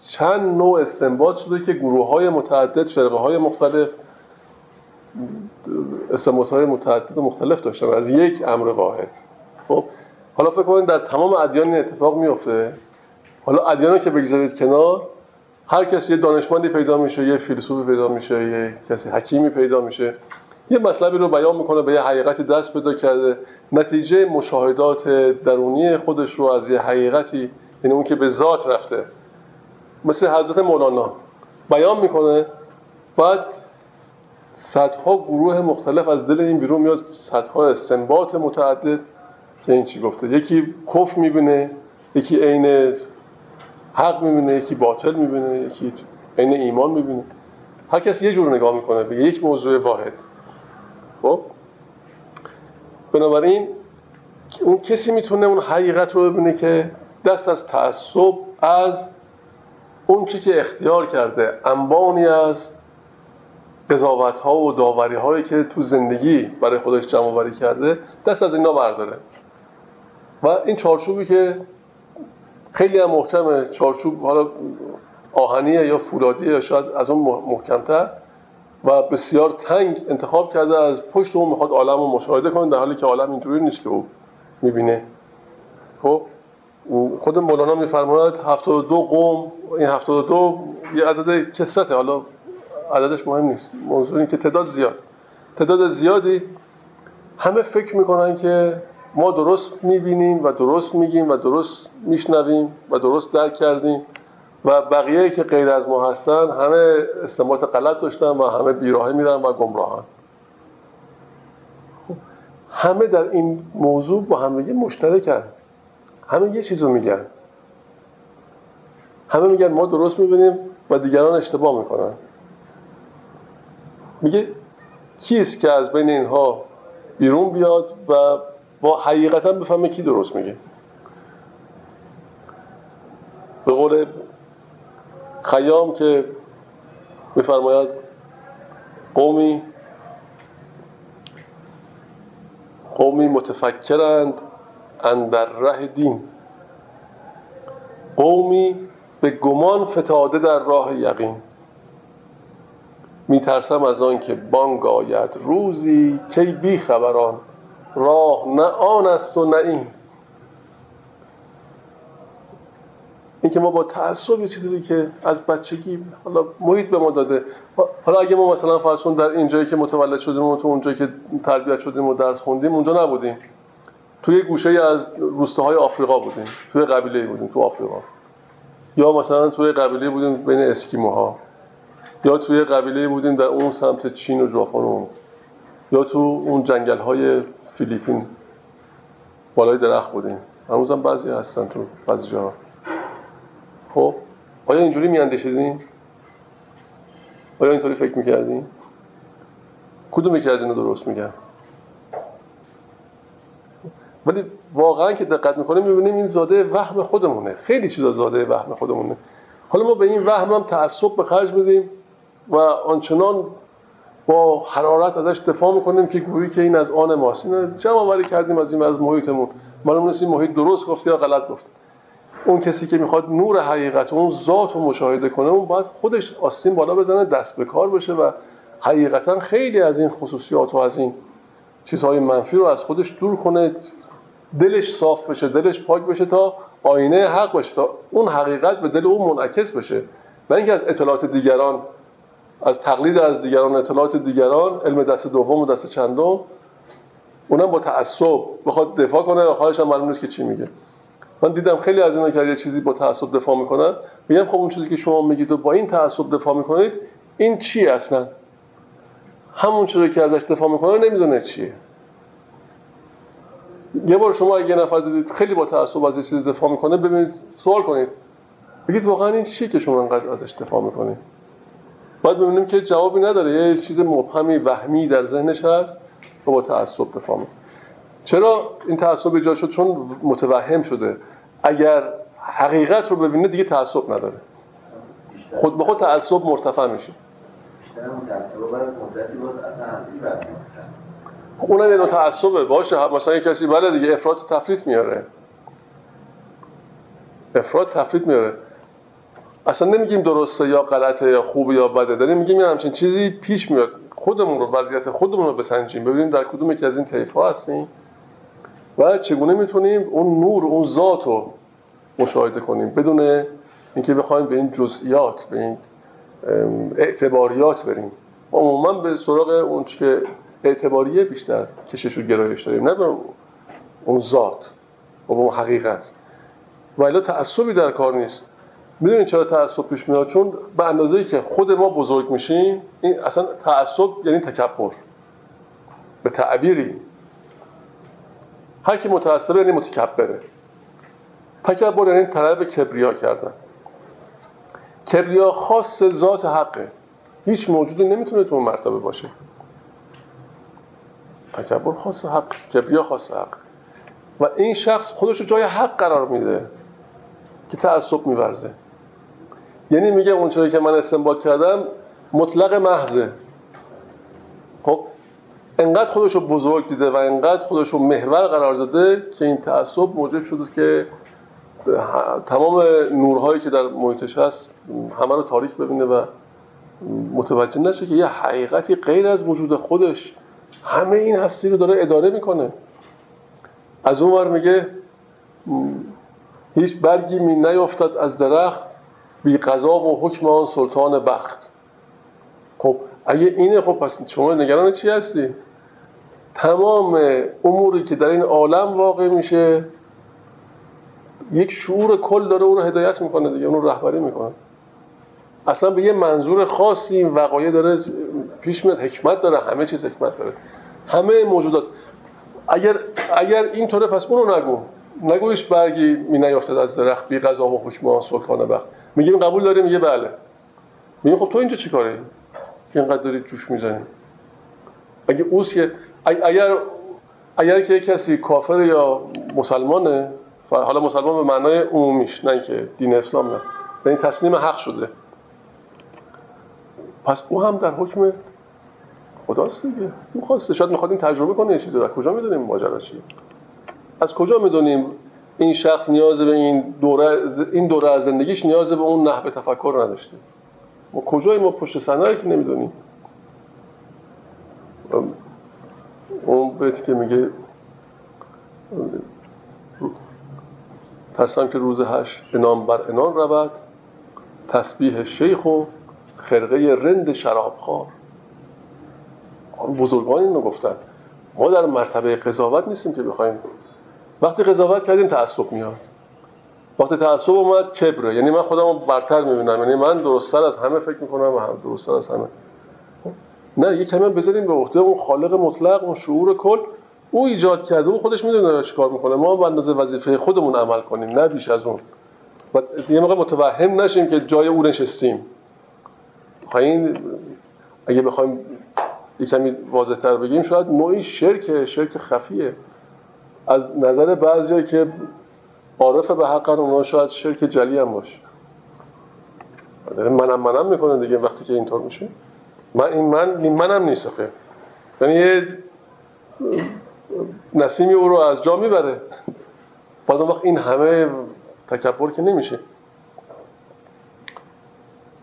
چند نوع استنباط شده که گروه‌های متعدد، فرقه‌های مختلف، استنباط‌های متعدد و مختلف داشتن از یک امر واحد. خب حالا فکر کنید در تمام ادیان این اتفاق میفته. حالا ادیانو که بگذارید کنار، هر کسی یه دانشمندی پیدا میشه، یه فیلسوفی پیدا میشه، یه کسی حکیمی پیدا میشه، یه مطلبی رو بیان میکنه، به یه حقیقتی دست پیدا کرده، نتیجه مشاهدات درونی خودش رو از یه حقیقتی، یعنی اون که به ذات رفته، مثل حضرت مولانا بیان میکنه، بعد صدها گروه مختلف از دل این بیرون میاد، صدها استنباط متعدد که این چی گفته. یکی کفر میبینه، یکی عین حق میبینه، یکی باطل میبینه، یکی عین ایمان میبینه. هر کس یه جور نگاه میکنه به یک موضوع واحد. خب بنابراین اون کسی میتونه اون حقیقت رو ببینه که دست از تعصب، از اون چی که اختیار کرده، انبانی از قضاوت ها و داوری هایی که تو زندگی برای خودش جمع آوری کرده، دست از اینا برداره. و این چارچوبی که خیلی هم محکمه، چارچوب حالا آهنیه یا فولادیه یا شاید از اون محکمتر و بسیار تنگ انتخاب کرده، از پشت اون میخواد عالم رو مشاهده کنه، در حالی که عالم اینجوری نیست که او میبینه. خب خود مولانا میفرماید 72 قوم، این 72 یه عدد کثرته، حالا عددش مهم نیست، موضوع این که تعداد زیادی همه فکر میکنن که ما درست میبینیم و درست میگیم و درست میشنویم و درست درک کردیم و بقیه که غیر از ما هستن همه استنباط غلط داشتن و همه بیراهه میرن و گمراهن. خب همه در این موضوع با همدیگه مشترکن، همه یه چیزو میگن، همه میگن ما درست میبینیم و دیگران اشتباه میکنن. میگه کیست که از بین اینها بیرون بیاد و با حقیقتا بفهمه کی درست میگه؟ به قول خیام که میفرماید قومی متفکرند اندر ره دین، قومی به گمان فتاده در راه یقین، میترسم از آن که بانگ آید روزی کی بی خبران راه نه آن است و نه این. اینکه ما با تعصب یه چیزی که از بچگی حالا محیط به ما داده، حالا اگه ما مثلا فرض کن در این جایی که متولد شدیم و تو اون جایی که تربیت شدیم و درس خوندیم اونجا نبودیم، توی گوشه‌ای از روستاهای آفریقا بودیم، توی قبیله‌ای بودیم تو آفریقا، یا مثلا توی قبیله‌ای بودیم بین اسکیموها، یا توی قبیله‌ای بودیم در اون سمت چین و ژاپن، یا تو اون جنگل‌های فیلیپین بالای درخت بودیم. هنوزم بعضی هستن تو بعضی جاها. خب آیا اینجوری میاندیشیدین؟ آیا اینطوری فکر میکردین؟ کدوم یکی از اینا درست میگم؟ ولی واقعا که دقت میکنیم میبینیم این زاده وهم خودمونه. خیلی چیزا زاده وهم خودمونه. حالا ما به این وهم هم تعصب به خرج میدیم و آنچنان با حرارت ازش دفاع میکنیم که گویی که این از آن ماست. اینا جمع آوری کردیم از این از محیطمون. معلوم نیست این محیط درست گفت یا غلط گفت. اون کسی که میخواد نور حقیقت اون ذاتو مشاهده کنه اون باید خودش آستین بالا بزنه، دست به کار بشه و حقیقتا خیلی از این خصوصیات و از این چیزهای منفی رو از خودش دور کنه، دلش صاف بشه، دلش پاک بشه تا آینه حق بشه، تا اون حقیقت به دل اون منعکس بشه. نه اینکه از اطلاعات دیگران، از تقلید از دیگران، اطلاعات دیگران، علم دست دوم و دست چندم، اونم با تعصب بخواد دفاع کنه و خودش هم معلوم نیست که چی میگه. من دیدم خیلی از اینا که یه چیزی با تعصب دفاع میکنن، میگم خب اون چیزی که شما میگید و با این تعصب دفاع میکنید این چی اصلا؟ همون چیزی که ازش دفاع میکنه نمیدونه چیه. یه بار شما اگه نفر دیدید خیلی با تعصب از یه چیز دفاع میکنه، ببینید، سوال کنید، بگید واقعا این چیه که شما انقدر ازش دفاع میکنید؟ بعد ببینیم که جوابی نداره، یه چیز مبهمی وهمی در ذهنش هست و با تعصب دفاع میکنه. چرا این تعصب ایجاد شد؟ چون متوهم شده. اگر حقیقت رو ببینه دیگه تعصب نداره، خود به خود تعصب مرتفع میشه. اونم یه نوع تعصبه، باشه. مثلا یه کسی بله دیگه افراط تفریط میاره، افراط تفریط میاره. اصلا نمیگیم درسته یا غلطه یا خوبه یا بده، داریم میگیم یه همچین چیزی پیش میاد. خودمون رو، وضعیت خودمون رو بسنجیم، ببینیم در کدوم یکی از این طیف‌ها هستیم و چگونه میتونیم اون نور، اون ذات رو مشاهده کنیم بدون اینکه بخوایم به این جزئیات، به این اعتباریات بریم. عموما به سراغ اون چی که اعتباریه بیشتر کشش و گرایش داریم، نه به اون ذات و به اون حقیقت. ولی تعصبی در کار نیست. میدونید چرا تعصب پیش میاد؟ چون به اندازه‌ای که خود ما بزرگ میشیم، این اصلا تعصب یعنی تکبر به تعبیری. هر کی متعصب یعنی متکبره. تکبر یعنی طلب کبریا کردن. کبریا خاص ذات حقه، هیچ موجودی نمیتونه تو اون مرتبه باشه. تکبر خاص حق، کبریا خاص حق. و این شخص خودش رو جای حق قرار میده که تعصب می‌ورزه. یعنی میگه اون چیزی که من استنباط کردم مطلق محضه. خب انقدر خودش رو بزرگ دیده و انقدر خودش رو محور قرار داده که این تعصب موجب شده که تمام نورهایی که در محیطش هست همه رو تاریک ببینه و متوجه نشه که یه حقیقتی غیر از وجود خودش همه این هستی رو داره اداره میکنه. از اون ور میگه هیچ برگی می نیفتد از درخت بی قضا و حکم آن سلطان بخت. خب اگه اینه، خب پس شما نگران چی هستی؟ تمام اموری که در این عالم واقع میشه یک شعور کل داره اون رو هدایت میکنه دیگه، اون رو رهبری میکنه. اصلا به یه منظور خاصی این وقایع داره پیش میاد، حکمت داره، همه چیز حکمت داره، همه موجودات. اگر اینطوره پس اون رو نگویش برگی می نیافتد از درخت بی قضا و حکم آن سلطان بخت. میگیم قبول داره، میگه بله. میگیم خب تو اینجا چی کاره که اینقدر داری جوش میزنی؟ اگه اوست که اگر که کسی کافر یا مسلمانه، حالا مسلمان به معنای عمومیش، نه که دین اسلام، نه، یعنی تسلیم حق شده، پس او هم در حکم خداست دیگه. او خواسته، شاید میخواد این تجربه کنه یه چیزی رو. کجا میدونیم ماجرا چیه؟ از کجا میدونیم این شخص نیاز به این دوره از زندگیش نیاز به اون نحوه تفکر نداشته؟ ما کجای ما پشت صحنه‌ای که نمیدونیم؟ اون بیتی که میگه ترسم که روز هش انان بر انان رود، تسبیح شیخ و خرقه رند شرابخوار. بزرگان اینو گفتن. ما در مرتبه قضاوت نیستیم که بخوایم. وقتی قضاوت کردیم تعصب میاد. وقتی تعصب اومد کبره، یعنی من خودم رو برتر میبینم، یعنی من درست‌تر از همه فکر میکنم و هم درست‌تر از همه. نه، یه کمی بذاریم به عهده اون خالق مطلق، اون شعور کل. او ایجاد کرده، او خودش میدونه چیکار میکنه. ما به اندازه وظیفه خودمون عمل کنیم، نه بیش از اون. و یه موقع متوهم نشیم که جای او نشستیم. این اگه بخوایم یه کمی واضح‌تر بگیم شاید نوعی شرک خفیه. از نظر بعضیا که عارف به حقن اونا شاید شرک جلی هم باشه. منم میکنه دیگه وقتی که اینطور میشه. منم نیست آخه. یعنی یه نسیمی او رو از جا میبره. بعد اون وقت این همه تکبر که نمیشه.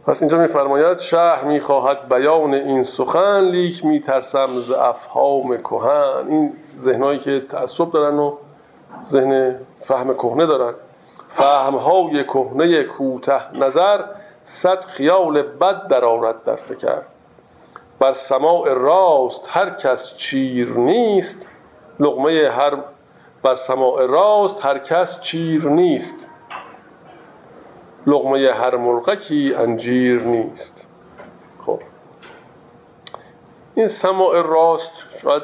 پس اینجا میفرماید شهر میخواهد بیان این سخن، لیک میترسم ز افهام کهن. این ذهنایی که تعصب دارن و ذهن فهم کهنه دارن، فهمهای کهنه کوته نظر، صد خیال بد در آورد در فکر. بر سماع راست هر کس چیر نیست، لقمه هر بر سماع راست هر کس چیر نیست، لقمه هر مرغکی انجیر نیست. خب این سماع راست شاید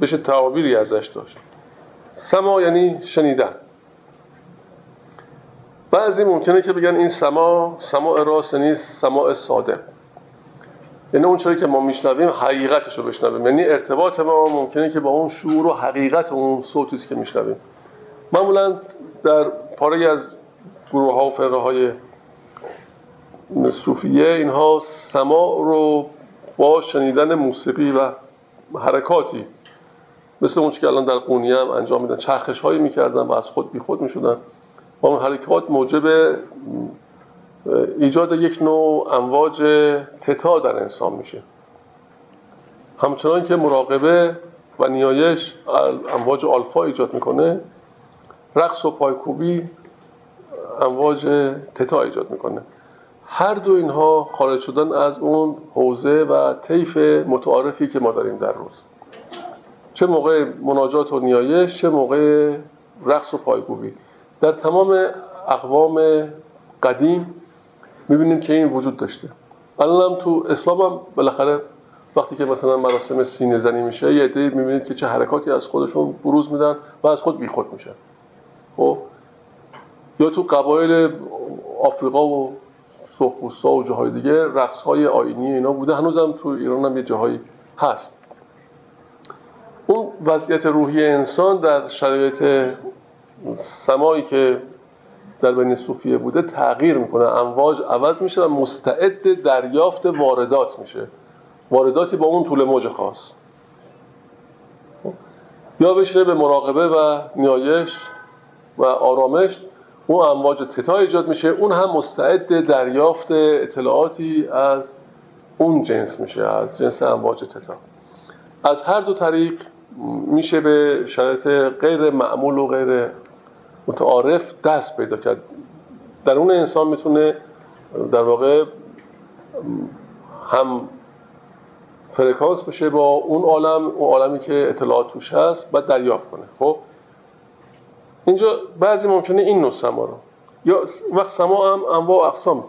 بشه تعابیری ازش داشت. سماع یعنی شنیدن. بعضی ممکنه که بگن این سماع راست نیست، سماع ساده، یعنی اون چیزی که ما میشنویم حقیقتشو بشنویم. یعنی ارتباط ما ممکنه که با اون شعور و حقیقت اون صوتی که میشنویم. معمولا در پاره از گروه ها و فرقه های صوفیه اینها سماع رو با شنیدن موسیقی و حرکاتی مثل اون چیزی که الان در قونیه هم انجام میدن، چرخش هایی میکردن و از خود بی خود میشدن. با اون حرکات موجب ایجاد یک نوع امواج تتا در انسان میشه. همچنان که مراقبه و نیایش امواج آلفا ایجاد میکنه، رقص و پایکوبی امواج تتا ایجاد میکنه. هر دو اینها خارج شدن از اون حوزه و طیف متعارفی که ما داریم در روز، چه موقع مناجات و نیایش، چه موقع رقص و پایکوبی. در تمام اقوام قدیم میبینیم که این وجود داشته. الان هم تو اسلام هم بالاخره وقتی که مثلا مراسم سینه زنی میشه، یه عده‌ای میبینید که چه حرکاتی از خودشون بروز میدن و از خود بیخود میشن. خب یا تو قبایل آفریقا و سرخپوستا و جاهای دیگه رقص‌های آیینی اینا بوده، هنوزم تو ایران هم یه جاهایی هست. اون وضعیت روحی انسان در شرایط سمایی که در بین صوفیه بوده تغییر میکنه، امواج عوض میشه و مستعد دریافت واردات میشه، وارداتی با اون طول موج خاص. یا بشه به مراقبه و نیایش و آرامش اون امواج تتا ایجاد میشه، اون هم مستعد دریافت اطلاعاتی از اون جنس میشه، از جنس امواج تتا. از هر دو طریق میشه به شرایط غیر معمول و غیر متعارف دست پیدا کرد. در اون انسان میتونه در واقع هم فرکانس بشه با اون عالم، اون عالمی که اطلاعات توش هست و دریافت کنه. خب اینجا بعضی ممکنه این نوع سما رو، یا وقت سما هم انواع اقسام.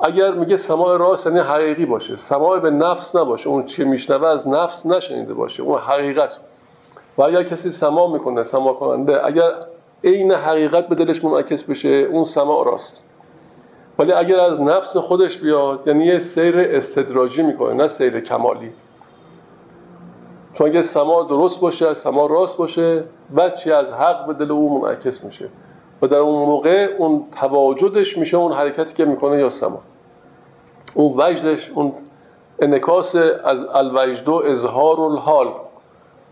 اگر میگه سماع راست یعنی حقیقی باشه، سماع به نفس نباشه، اون چی میشنوه از نفس نشنیده باشه، اون حقیقت. و اگر کسی سماع میکنه، سماع کننده، اگر این حقیقت به دلش منعکس بشه، اون سماع راست. ولی اگر از نفس خودش بیاد، یعنی یه سیر استدراجی میکنه، نه سیر کمالی. چون اگه سماع درست باشه، سماع راست باشه، بچی از حق به دل او منعکس میشه و در اون موقع اون تواجدش میشه اون حرکتی که میکنه یا سما، اون وجدش، اون انعکاس از الوجد و اظهار الحال.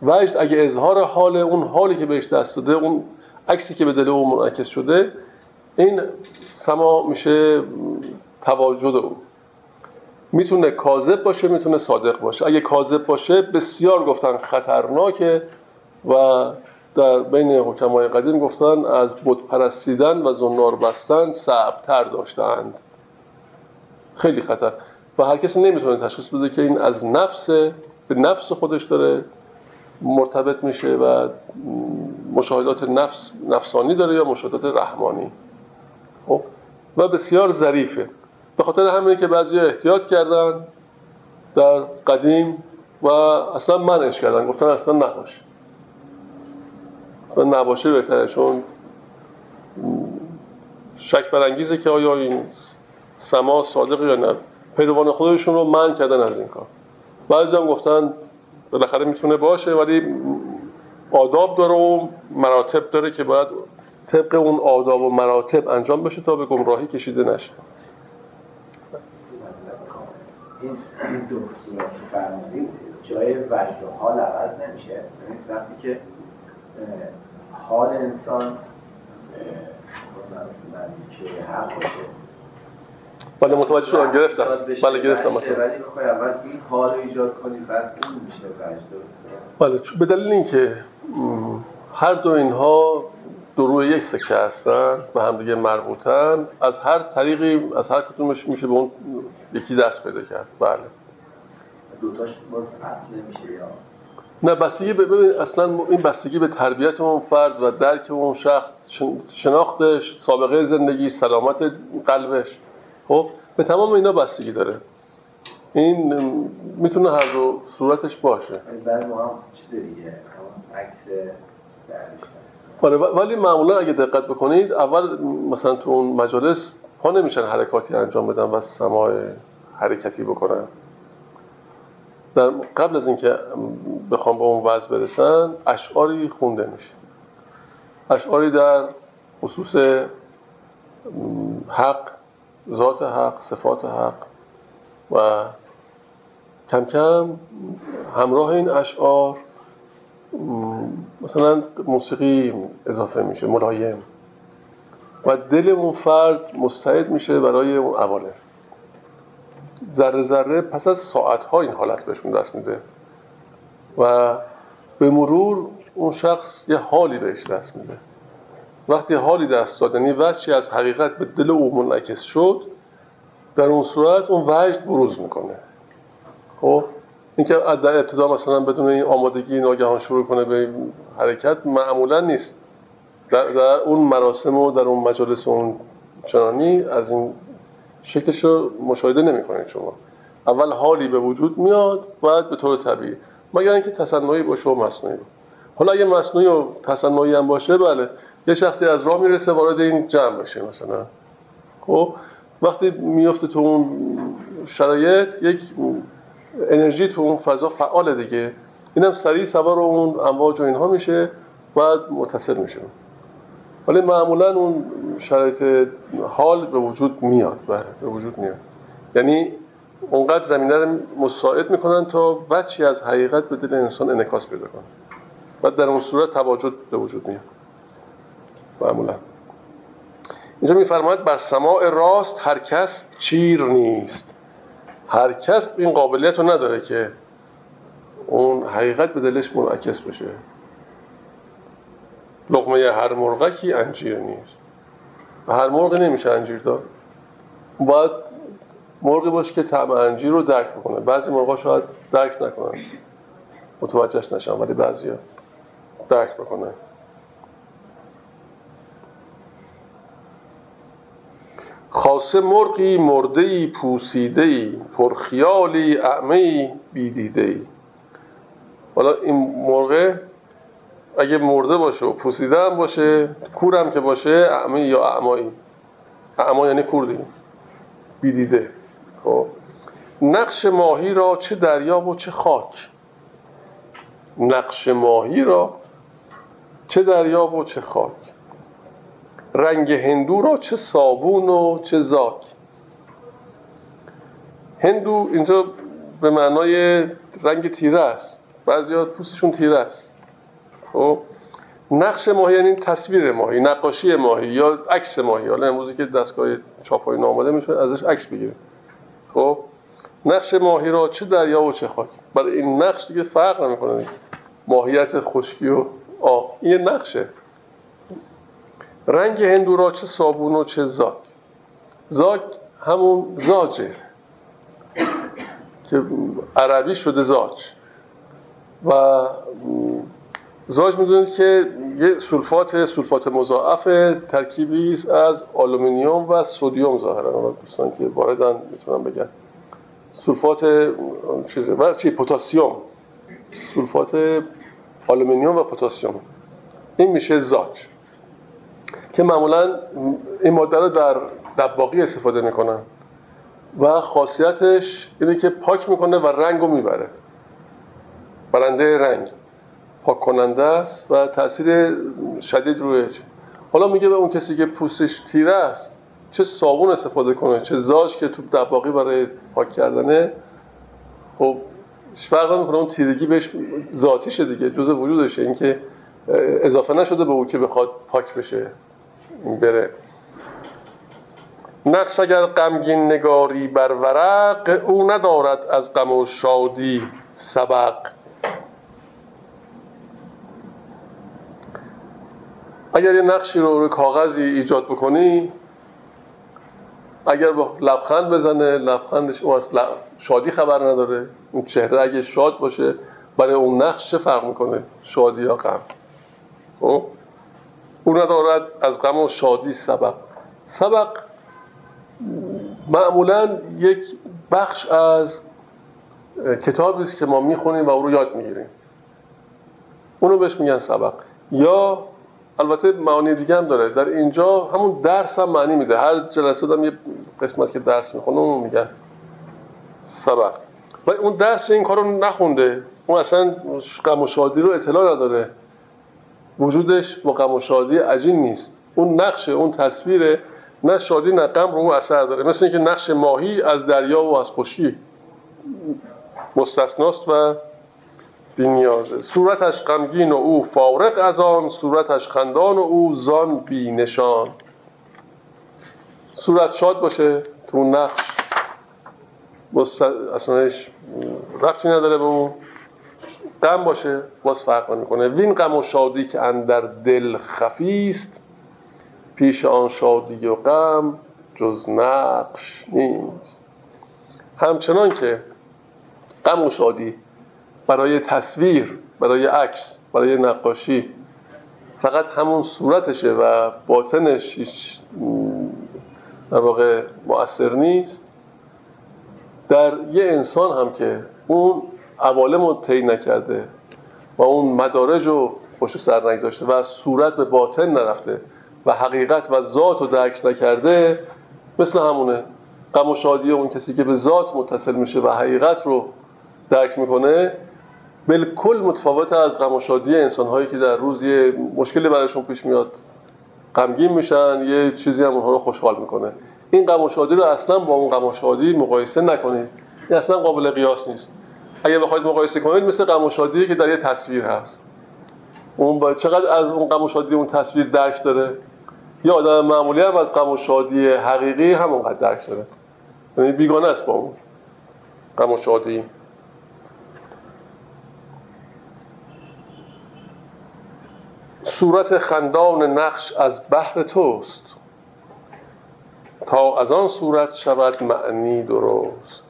وجد اگه اظهار حاله، اون حالی که بهش دست داده، اون عکسی که به دل اون منعکس شده، این سما میشه تواجد اون. میتونه کاذب باشه، میتونه صادق باشه. اگه کاذب باشه بسیار گفتن خطرناکه و در بین حکمای قدیم گفتن از بت پرستیدن و زنار بستن صعب‌تر داشتند، خیلی خطر. و هر کسی نمیتونه تشخیص بده که این از نفس به نفس خودش داره مرتبط میشه و مشاهدات نفسانی داره یا مشاهدات رحمانی. خب و بسیار ظریفه. به خاطر همینه که بعضیا احتیاط کردن در قدیم و اصلا منعش کردن، گفتن اصلا نباشه. نباشه بهتره، چون شک برانگیزه که آیا این سما صادق یا نه. پیروان خودشون رو منع کردن از این کار. بعضی هم گفتن بالاخره میتونه باشه ولی آداب داره و مراتب داره که باید طبق اون آداب و مراتب انجام بشه تا به گمراهی کشیده نشه. این دو صورت فرمودید جای وجد و حال عوض نمیشه. وقتی که حال انسان که حق باشه، بله متوجه شدم، گرفتم، بله گرفتم مثلا، ولی میخوای اول این حال رو ایجاد کنی بعد اون میشه وجد. درسته، بله، به دلیل اینکه هر دو اینها دو روی یک سکه هستن، به هم دیگه مربوطن، از هر طریقی از هر کدومش میشه به اون یکی دست پیدا کرد. بله دوتاش باز اصل میشه یا نه؟ بستگی به اصلا این بستگی به تربیت اون فرد و درک اون شخص، شناختش، سابقه زندگی، سلامت قلبش، خب به تمام اینا بستگی داره. این میتونه هر دو صورتش باشه. بعد ما هم چیز دیگه عکس درش. ولی معمولا اگه دقت بکنید اول مثلا تو اون مجالس پا نمیشن حرکاتی انجام بدن و سماع حرکتی بکنن. در قبل از اینکه بخوام به اون وضع برسن اشعاری خونده میشه، اشعاری در خصوص حق، ذات حق، صفات حق، و کم کم همراه این اشعار مثلا موسیقی اضافه میشه، ملایم، و دل اون فرد مستعد میشه برای اون عوالم. ذره ذره پس از ساعتها این حالت بهشون دست میده و به مرور اون شخص یه حالی بهش دست میده. وقتی حالی دست داد، یعنی وجهی از حقیقت به دل او منعکس شد، در اون صورت اون وجد بروز میکنه. خب اینکه در ابتدا مثلا بدون این آمادگی ناگهان شروع کنه به حرکت معمولا نیست. در اون مراسم و در اون مجالس اون چنانی از این شکلش رو مشاهده نمی‌کنید شما. اول حالی به وجود میاد، بعد به طور طبیعی، مگر اینکه تصنعی باشه و مصنوعی. حالا اگه مصنوعی و تصنعی هم باشه، بله یه شخصی از راه میرسه وارد این جمع بشه مثلا. خب وقتی میفته تو اون شرایط، یک انرژی تو اون فضا فعاله دیگه، اینم سریع سوار اون امواج و اینها میشه، بعد متصل میشه. ولی معمولا اون شرایط حال به وجود میاد، به وجود میاد، یعنی اونقدر زمینه رو مساعد میکنن تا وجهی از حقیقت به دل انسان انعکاس پیدا کنه، بعد در اون صورت تواجد به وجود میاد. معمولا اینجا میفرماید بر سماع راست هر کس چیر نیست. هر کس این قابلیت رو نداره که اون حقیقت به دلش منعکس بشه. لقمه هر مرغکی انجیر نیست، و هر مرغ نمیشه انجیر دار. باید مرغی باشه که طعم انجیر رو درک بکنه. بعضی مرغا شاید درک نکنن، متوجهش نشن، ولی بعضی ها درک بکنه. خاصه مرغی مردهی پوسیدهی پرخیالی اعمهی بیدیدهی. حالا این مرغه اگه مرده باشه و پوسیده هم باشه، کورم که باشه، اعمه یا اعمایی، اعما یعنی کوردی، بیدیده. خب نقش ماهی را چه دریا و چه خاک، نقش ماهی را چه دریا و چه خاک، رنگ هندو را چه صابون و چه زاک. هندو اینجا به معنای رنگ تیره است، بعضیا پوستشون تیره است. خب نقش ماهی یعنی تصویر ماهی، نقاشی ماهی یا عکس ماهی. حالا امروزی که دستگاه چاپای ناماده میشه ازش عکس بگیره. خب نقش ماهی را چه دریا و چه خاک، برای این نقش دیگه فرق نمیکنه ماهیت خشکی و آب، این نقشه. رنگ هندو را چه صابون و چه زاک. زاک همون زاجه که عربی شده زاج، و زاج میدونید که یه سولفات مضاعف ترکیبی است از آلومینیوم و سدیم، ظاهرا دوستان که واردن میتونن بگن سولفات چیزه، برای پتاسیم، سولفات آلومینیوم و پتاسیم. این میشه زاج که معمولا این ماده رو در دباغی استفاده میکنن و خاصیتش اینه که پاک میکنه و رنگو میبره، برنده رنگ. پاک کننده است و تاثیر شدید روی. حالا میگه به اون کسی که پوستش تیره است چه صابون استفاده کنه، چه زاج که تو دباغی برای پاک کردنه. خب فرق میکنه، اون تیرگی بهش ذاتیشه دیگه، جزء وجودشه، این که اضافه نشده به اون که بخواد پاک بشه بره. نقش اگر غمگین نگاری بر ورق، او ندارد از غم و شادی سبق. اگر یه نقشی رو روی کاغذی ایجاد بکنی، اگر با لبخند بزنه، لبخندش اون از شادی خبر نداره، اون چهره اگه شاد باشه برای اون نقش چه فرق میکنه شادی یا غم؟ اون ندارد از غم و شادی سبق. سبق معمولا یک بخش از کتابی است که ما میخونیم و اون رو یاد میگیریم، اونو بهش میگن سبق. یا البته معانی دیگه هم داره، در اینجا همون درس هم معنی میده، هر جلسه هم یه قسمت که درس میخونه اون میگن سبق. ولی اون درس این کار رو نخونده، اون اصلا غم و شادی رو اطلاع نداره، وجودش با غم و شادی عجین نیست، اون نقشه، اون تصویره، نه شادی نه غم رو اثر داره. مثل اینکه نقش ماهی از دریا و از خشکی مستثناست و بی‌نیازه. صورتش غمگین و او فارغ از آن، صورتش خندان و او زان بی نشان. صورت شاد باشه تو نقش اصلا ربطی نداره به اون. غم باشه باز فرق میکنه. وین غم و شادی که اندر دل خفیست، پیش آن شادی و غم جز نقش نیست. همچنان که غم و شادی برای تصویر، برای عکس، برای نقاشی فقط همون صورتشه و باطنش هیچ در واقع مؤثر نیست، در یه انسان هم که اون عوالم رو طی نکرده و اون مدارج رو پشت سر نگذاشته و صورت به باطن نرفته و حقیقت و ذات رو درک نکرده، مثل همونه. غم و شادی اون کسی که به ذات متصل میشه و حقیقت رو درک میکنه بالکل متفاوت از غم و شادی انسان‌هایی که در روز یه مشکلی برایشون پیش میاد، غمگین میشن، یه چیزی هم اونها رو خوشحال میکنه. این غم و شادی رو اصلا با اون غم و شادی مقایسه نکنید، این اصلا قابل قیاس نیست. اگه بخواید مقایسه کنید مثل غم و شادی که در یه تصویر هست، اون با چقدر از اون غم و شادی اون تصویر درک داره، یه آدم معمولی هم از غم و شادی حقیقی همونقدر درک داره، یعنی بیگانه است با اون غم و شادی. صورت خندان نقش از بحر توست، تا از آن صورت شود معنی درست.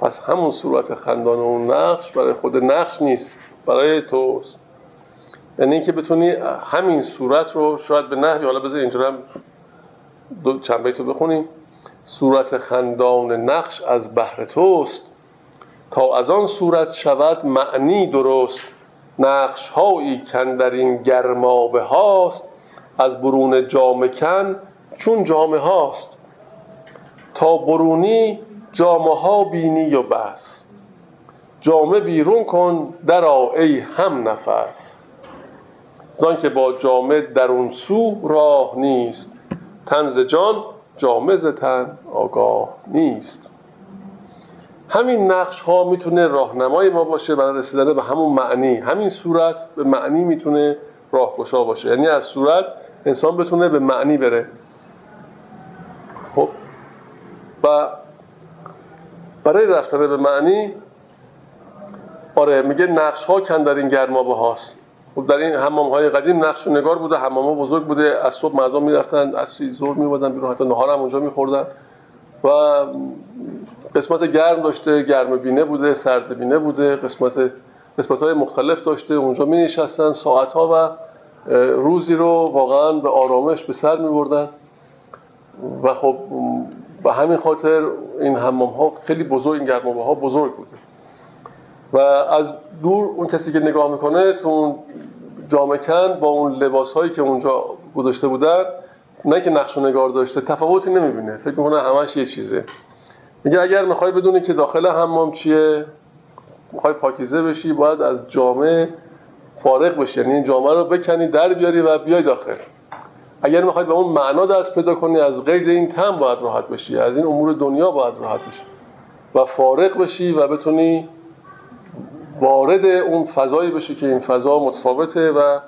پس همون صورت خندان اون نقش برای خود نقش نیست، برای توست. یعنی اینکه بتونی همین صورت رو شاید به نحوی، حالا بذار اینجا هم چند بیت رو بخونیم. صورت خندان نقش از بحر توست، تا از آن صورت شود معنی درست. نقش هایی کن در این گرمابه هاست، از برون جامه کن چون جامه هاست. تا برونی جامه ها بینی و بس، جامه بیرون کن در آئی هم نفس. زان که با جامه در اون سو راه نیست، تنز جان جامه ز تن آگاه نیست. همین نقش ها میتونه راهنمای ما باشه برای رسیدن به همون معنی. همین صورت به معنی میتونه راهگشا باشه، یعنی از صورت انسان بتونه به معنی بره. خب و برای رفتن به معنی آره میگه نقش ها کن در این گرمابه هاست. خب در این حمام های قدیم نقش و نگار بوده، حمام ها بزرگ بوده، از صبح مردم میرفتن، از ظهر میومدن بیرون، حتی نهار هم اونجا میخوردن و قسمت گرم داشته، گرم بینه بوده، سرد بینه بوده، قسمت‌های مختلف داشته، اونجا می‌نشستن ساعت‌ها و روزی رو واقعاً به آرامش به سر می‌بردن. و خب به همین خاطر این حمام‌ها خیلی بزرگ، این گرمابه‌ها بزرگ بوده و از دور اون کسی که نگاه می‌کنه تو جامه‌کن با اون لباس‌هایی که اونجا گذاشته بودن، نه که نقش و نگار داشته، تفاوتی نمی‌بینه، فکر می‌کنه همش یه چیزه. میگه اگر میخوای بدونی که داخل حمام چیه، میخوای پاکیزه بشی باید از جامعه فارغ بشی، یعنی این جامعه رو بکنی در بیاری و بیای داخل. اگر میخوای به اون معنا دست پیدا کنی از غیر این تم باید راحت بشی، از این امور دنیا باید راحت بشی و فارغ بشی و بتونی وارد اون فضایی بشی که این فضا متفاوته و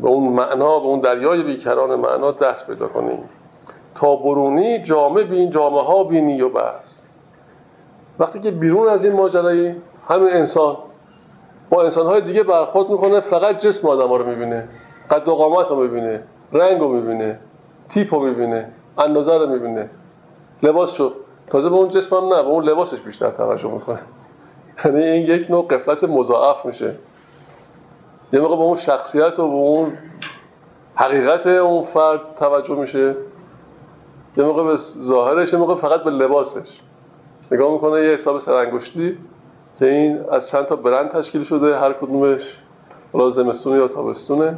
به اون معنا، به اون دریای بیکران معنا دست پیدا کنی. تا برونی جامعه بین، جامعه ها بینی و بس. وقتی که بیرون از این ماجرایی، همین انسان با انسان‌های دیگه برخورد میکنه، فقط جسم آدم‌ها رو میبینه، قد و قامت رو میبینه، رنگ رو میبینه، تیپ رو میبینه، اندازه رو میبینه، لباس شو. تازه به اون جسم هم نه، به اون لباسش بیشتر توجه میکنه. یعنی این یک نوع قفلت مضاعف میشه. یه موقع به اون شخصیت و به اون حقیقت اون فرد توجه میشه، یه موقع به ظاهرش، یه موقع فقط به لباسش نگاه میکنه. یه حساب سرانگشتی که این از چند تا برند تشکیل شده، هر کدومش حالا زمستونه یا تابستونه،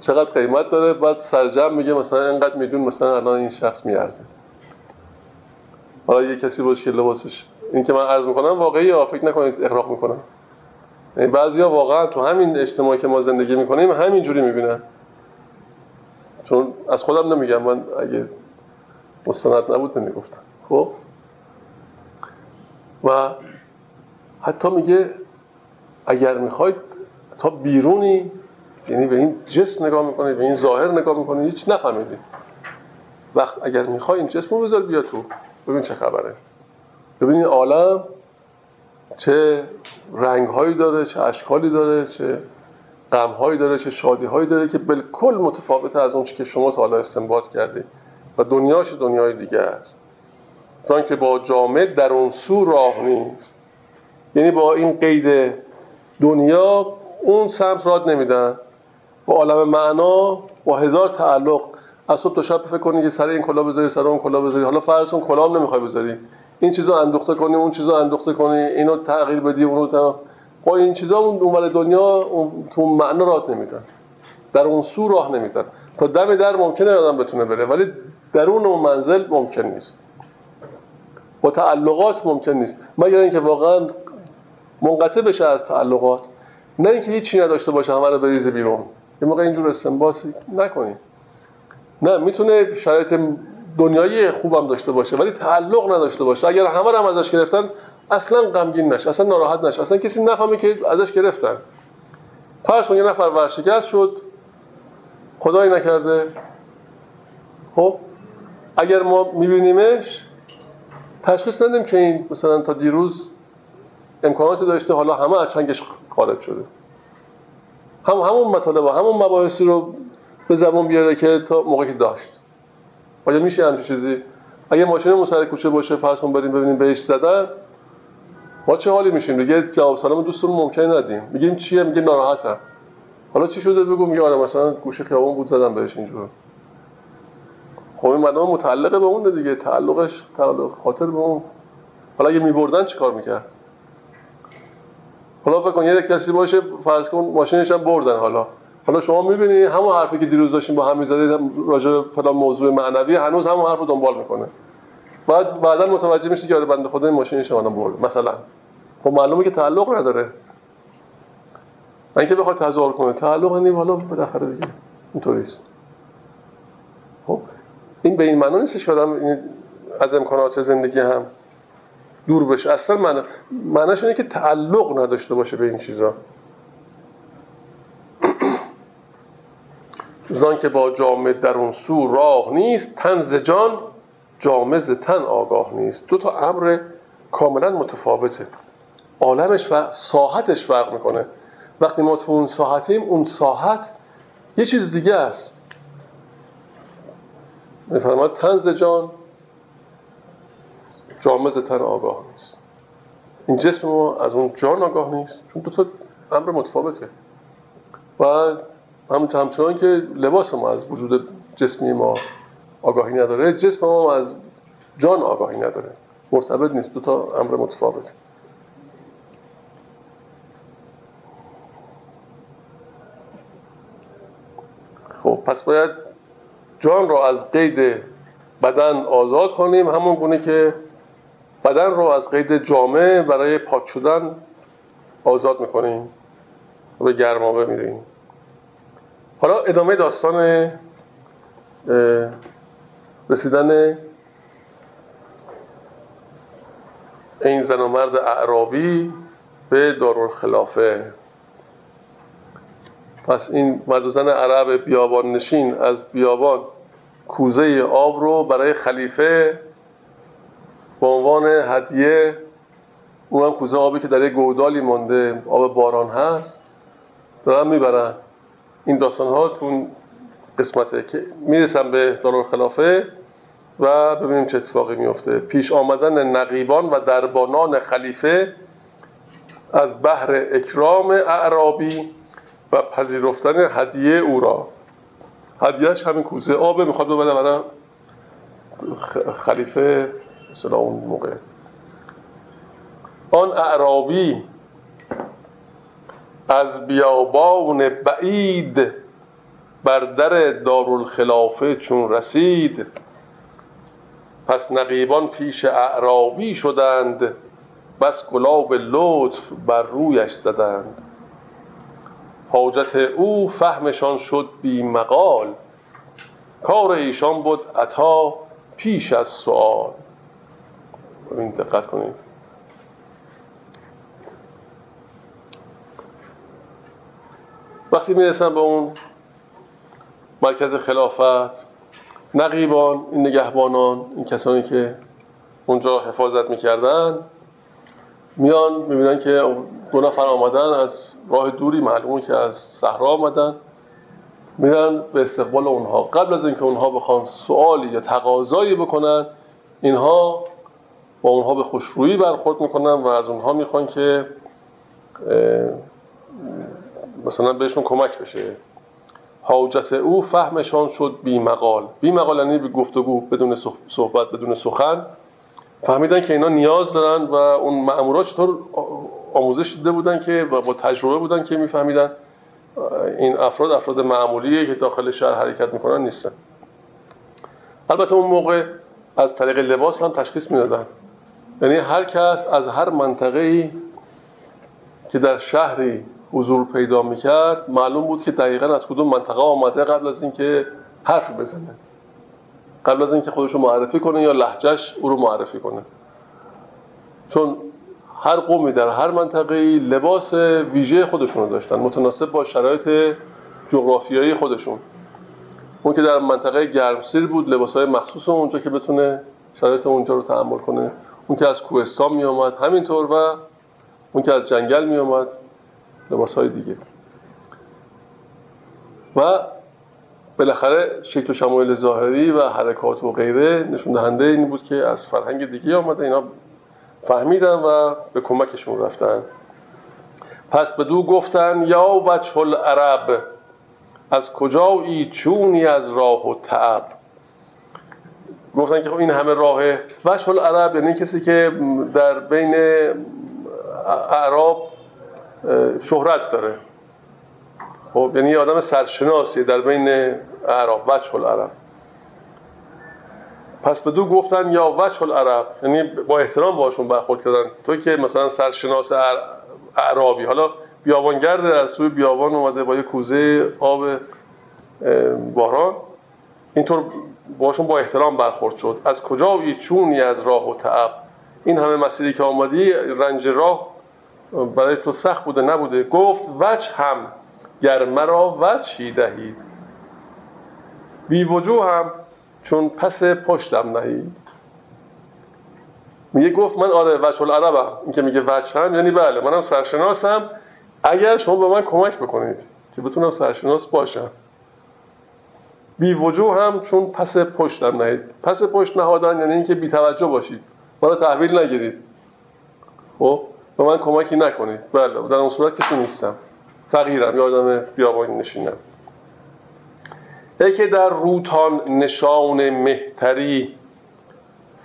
چقدر قیمت داره، بعد سرجم میگه مثلا اینقدر میدون مثلا الان این شخص میارزه. حالا یه کسی باشه که لباسش، این که من عرض میکنم واقعی ها، فکر نکنید اغراق میکنم، یعنی بعضی ها واقعا تو همین اجتماعی که ما زندگی میکنیم همین جوری میبینن. چون از خودم نمیگم، من اگه مستند نبود نمیگفتم. خب و حتی میگه اگر میخواید تا بیرونی، یعنی به این جسم نگاه میکنید، به این ظاهر نگاه میکنید، هیچ نفهمیدید. وقت اگر میخوای این جسم رو بذار بیا تو، ببین چه خبره، ببین این عالم چه رنگهایی داره، چه اشکالی داره، چه غمهایی داره، چه شادیهایی داره که بالکل متفاوته از اون چیزی که شما تا حالا استنباط کردید و دنیاش دنیای دیگه است. زان که با جامعه در اون سو راه نیست، یعنی با این قید دنیا اون سمت راه نمیدن، با عالم معنا با هزار تعلق. از صبح تا شب فکر کنی که سر این کلا بذاری، سر اون کلا بذاری، حالا فرض کن کلا هم نمیخوای بذاری، این چیزا اندوخته کنی، اون چیزا اندوخته کنی، اینو تغییر بدی، اونو با این چیزا اون ور دنیا تو معنا راه نمیدن، در اون سو راه نمیدن. تا دم در ممکنه آدم بتونه بره، ولی درون اون منزل ممکن نیست، با تعلقات ممکن نیست، مگر اینکه واقعا منقطع بشه از تعلقات، نه اینکه هیچی نداشته باشه همه رو بریزه بیرون. یه موقع اینجور استنباط نکنید. نه، میتونه شرایط دنیایی خوبم داشته باشه ولی تعلق نداشته باشه. اگر همه رو هم ازش گرفتن اصلا غمگین نشه، اصلا ناراحت نشه، اصلا کسی نفهمه که ازش گرفتن. فرض کن یه نفر ورشکست شد، خدایی نکرده، خب اگر ما میبینیمش تشخیص ندیم که این مثلا تا دیروز امکاناتی داشته، حالا همه از چنگش خارج شده، همون مطالب و همون مباحثی رو به زبان بیاره که تا موقعی داشت. آیا میشه همچین چیزی؟ اگه ماشین مسیر کوچه باشه، فرض کن بریم ببینیم بهش زدن، ما چه حالی میشیم؟ دیگه جواب سلام دوستمون ممکن ندیم، میگیم چیه؟ میگه ناراحتم. حالا چی شده بگو؟ میگه آره مثلا گوشه خیابون بود زدم بهش اینجور. خب این مدام متعلق به اون دیگه، تعلقش خاطر به اون. حالا اگه میبردن چیکار میکرد؟ حالا فکر کن یه کسی باشه، فرض کن ماشینش هم بردن، حالا شما می‌بینی همون حرفی که دیروز داشتیم با هم می‌زدید راجع به فلان موضوع معنوی، هنوز همون حرفو دنبال می‌کنه. بعداً متوجه میشه که آره بنده خدای ماشین شما رو برد مثلا. خب معلومه که تعلق نداره. اینکه بخواد تظاهر کنه تعلق نیم، حالا بالاخره دیگه اینطوریه. خب این به این معنی نیستش که آدم از امکانات زندگی هم دور بشه. اصلا معنیش اینه که تعلق نداشته باشه به این چیزا. زان که با جامعه در اون سو راه نیست، تن ز جان، جامعه ز تن آگاه نیست. دو تا امر کاملا متفاوته، عالمش و ساحتش فرق میکنه. وقتی ما تو اون ساحتیم، اون ساحت یه چیز دیگه است. میفرماید تن ز جان، جامعه ز تن آگاه نیست. این جسم ما از اون جان آگاه نیست، چون دو تا امر متفاوته. و همچنان که لباس ما از وجود جسمی ما آگاهی نداره، جسم ما از جان آگاهی نداره، مرتبط نیست، دو تا امر متفاوت. خب پس باید جان را از قید بدن آزاد کنیم، همون گونه که بدن رو از قید جامعه برای پاک شدن آزاد میکنیم و به گرمابه میدهیم. حالا ادامه داستان رسیدن این زن و مرد اعرابی به دارالخلافه. پس این مرد و زن عرب بیابان نشین از بیابان کوزه آب رو برای خلیفه به عنوان هدیه، اون هم کوزه آبی که در یک گودالی مانده، آب باران هست، دارن میبرن. این داستان ها تون قسمته که میرسن به دارالخلافه و ببینیم چه اتفاقی میفته. پیش آمدن نقیبان و دربانان خلیفه از بحر اکرام اعرابی و پذیرفتن هدیه او را. هدیهش همین کوزه آبه، میخواد ببره برای خلیفه مثلا اون موقع. آن اعرابی از بیابان بعید بر در دارالخلافه چون رسید، پس نقیبان پیش اعرابی شدند، بس گلاب لطف بر رویش زدند. حاجت او فهمشان شد بی مقال، کار ایشان بود عطا پیش از سؤال. این دقت کنید، وقتی میرسن به اون مرکز خلافت، نقیبان، این نگهبانان، این کسانی که اونجا حفاظت میکردن، میان میبینن که دو نفر آمدن از راه دوری، معلومه که از صحرا آمدن، میرن به استقبال اونها. قبل از اینکه اونها بخوان سوالی یا تقاضایی بکنن، اینها با اونها به خوشرویی برخورد میکنن و از اونها میخوان که مثلا بهشون کمک بشه. حاجت او فهمشان شد بی مقال. بی مقال یعنی به گفتگو، بدون صحبت، بدون سخن. فهمیدن که اینا نیاز دارن و اون مأمورا چطور آموزش دیده بودن که با تجربه بودن که میفهمیدن این افراد معمولیه که داخل شهر حرکت میکنن نیستن. البته اون موقع از طریق لباس هم تشخیص میدادن، یعنی هر کس از هر منطقه‌ای که در شهری حضور پیدا میکرد، معلوم بود که دقیقاً از کدوم منطقه آمده قبل از اینکه حرف بزنه، قبل از اینکه خودش رو معرفی کنه یا لهجهش او رو معرفی کنه. چون هر قومی در هر منطقه‌ای لباس ویژه خودشون رو داشتن، متناسب با شرایط جغرافیایی خودشون. اون که در منطقه گرمسیر بود، لباس‌های مخصوص اونجا که بتونه شرایط اونجا رو تحمل کنه. اون که از کوهستان می اومد همینطور، و اون که از جنگل می اومد لباس‌های دیگه. و بالاخره شکل و شمایل ظاهری و حرکات و غیره نشون دهنده این بود که از فرهنگ دیگه آمده. اینا فهمیدن و به کمکشون رفتن. پس بدو گفتن یا وجه العرب، از کجایی چونی از راه و تعب. گفتن که این همه راه. وجه العرب یعنی کسی که در بین اعراب شهرت داره، خب یعنی آدم سرشناسی در بین اعراب، وجه العرب. پس بدو گفتن یا وجه العرب، یعنی با احترام باشون برخورد کردن. تو که مثلا سرشناس اعرابی، حالا بیابانگرد از سوی بیابان اومده با یه کوزه آب باران، اینطور باشون با احترام برخورد شد. از کجایی چونی از راه و تعب. این همه مسیری که آمدی، رنج راه برای تو سخت بوده نبوده. گفت وجه هم گر مرا وجهی دهید، بی وجوه هم چون پس پشتم نهید. میگه گفت من آره وجه العربم. این که میگه وجه هم یعنی بله منم سرشناسم، اگر شما به من کمک بکنید که بتونم سرشناس باشم. بی وجوه هم چون پس پشتم نهید. پس پشت نهادن یعنی اینکه بی توجه باشید، منو تحویل نگیرید، خب به من کمکی نکنید. بله در اون صورت کسی نیستم، فقیرم، یا آدم بیابان نشینم. ای که در روتان نشان مهتری،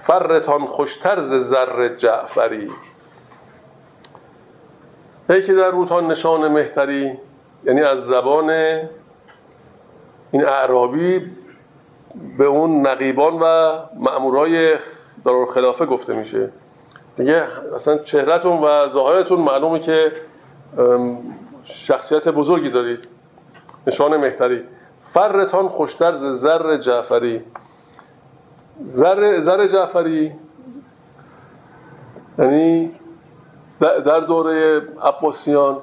فرتان خوشتر ز زر جعفری. ای که در روتان نشان مهتری، یعنی از زبان این اعرابی به اون نقیبان و مأمورای دارالخلافه گفته میشه. دیگه اصلا چهرهتون و ظاهرتون معلومه که شخصیت بزرگی دارید، نشان مهتری. فرتان خوشتر ز زر جعفری. زر جعفری یعنی در دوره عباسیان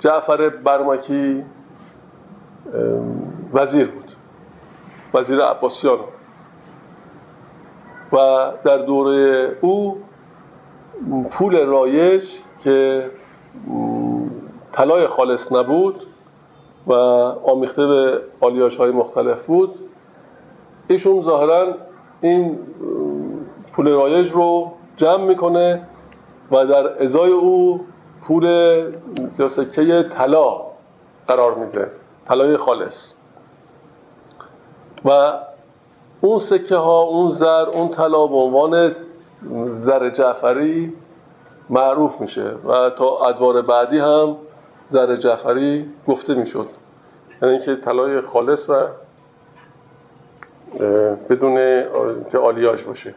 جعفر برمکی وزیر بود، وزیر عباسیان، و در دوره او پول رایج که طلای خالص نبود و آمیخته به آلیاژهای مختلف بود، ایشون ظاهرا این پول رایج رو جمع میکنه و در ازای او پول یا سکه طلا قرار میده، طلای خالص. و اون سکه ها، اون زر، اون طلا به عنوان زر جعفری معروف میشه و تا ادوار بعدی هم زر جعفری گفته میشد، یعنی که طلای خالص و بدون که آلیاژ باشه.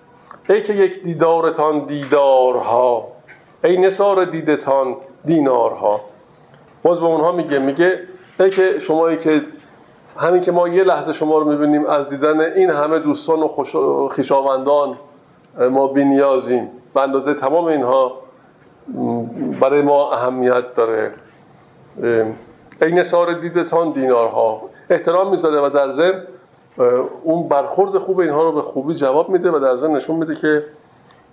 ای که یک دیدارتان دیدارها، ای نثار دیدتان دینارها. باز به اونها میگه ای که شمایی که همین که ما یه لحظه شما رو میبینیم، از دیدن این همه دوستان و خویشاوندان ما بی‌نیازیم، به اندازه تمام اینها برای ما اهمیت داره. ای نثار دیدتان دینارها، احترام میذاره و در ذهن اون برخورد خوب اینها رو به خوبی جواب میده و در ذهن نشون میده که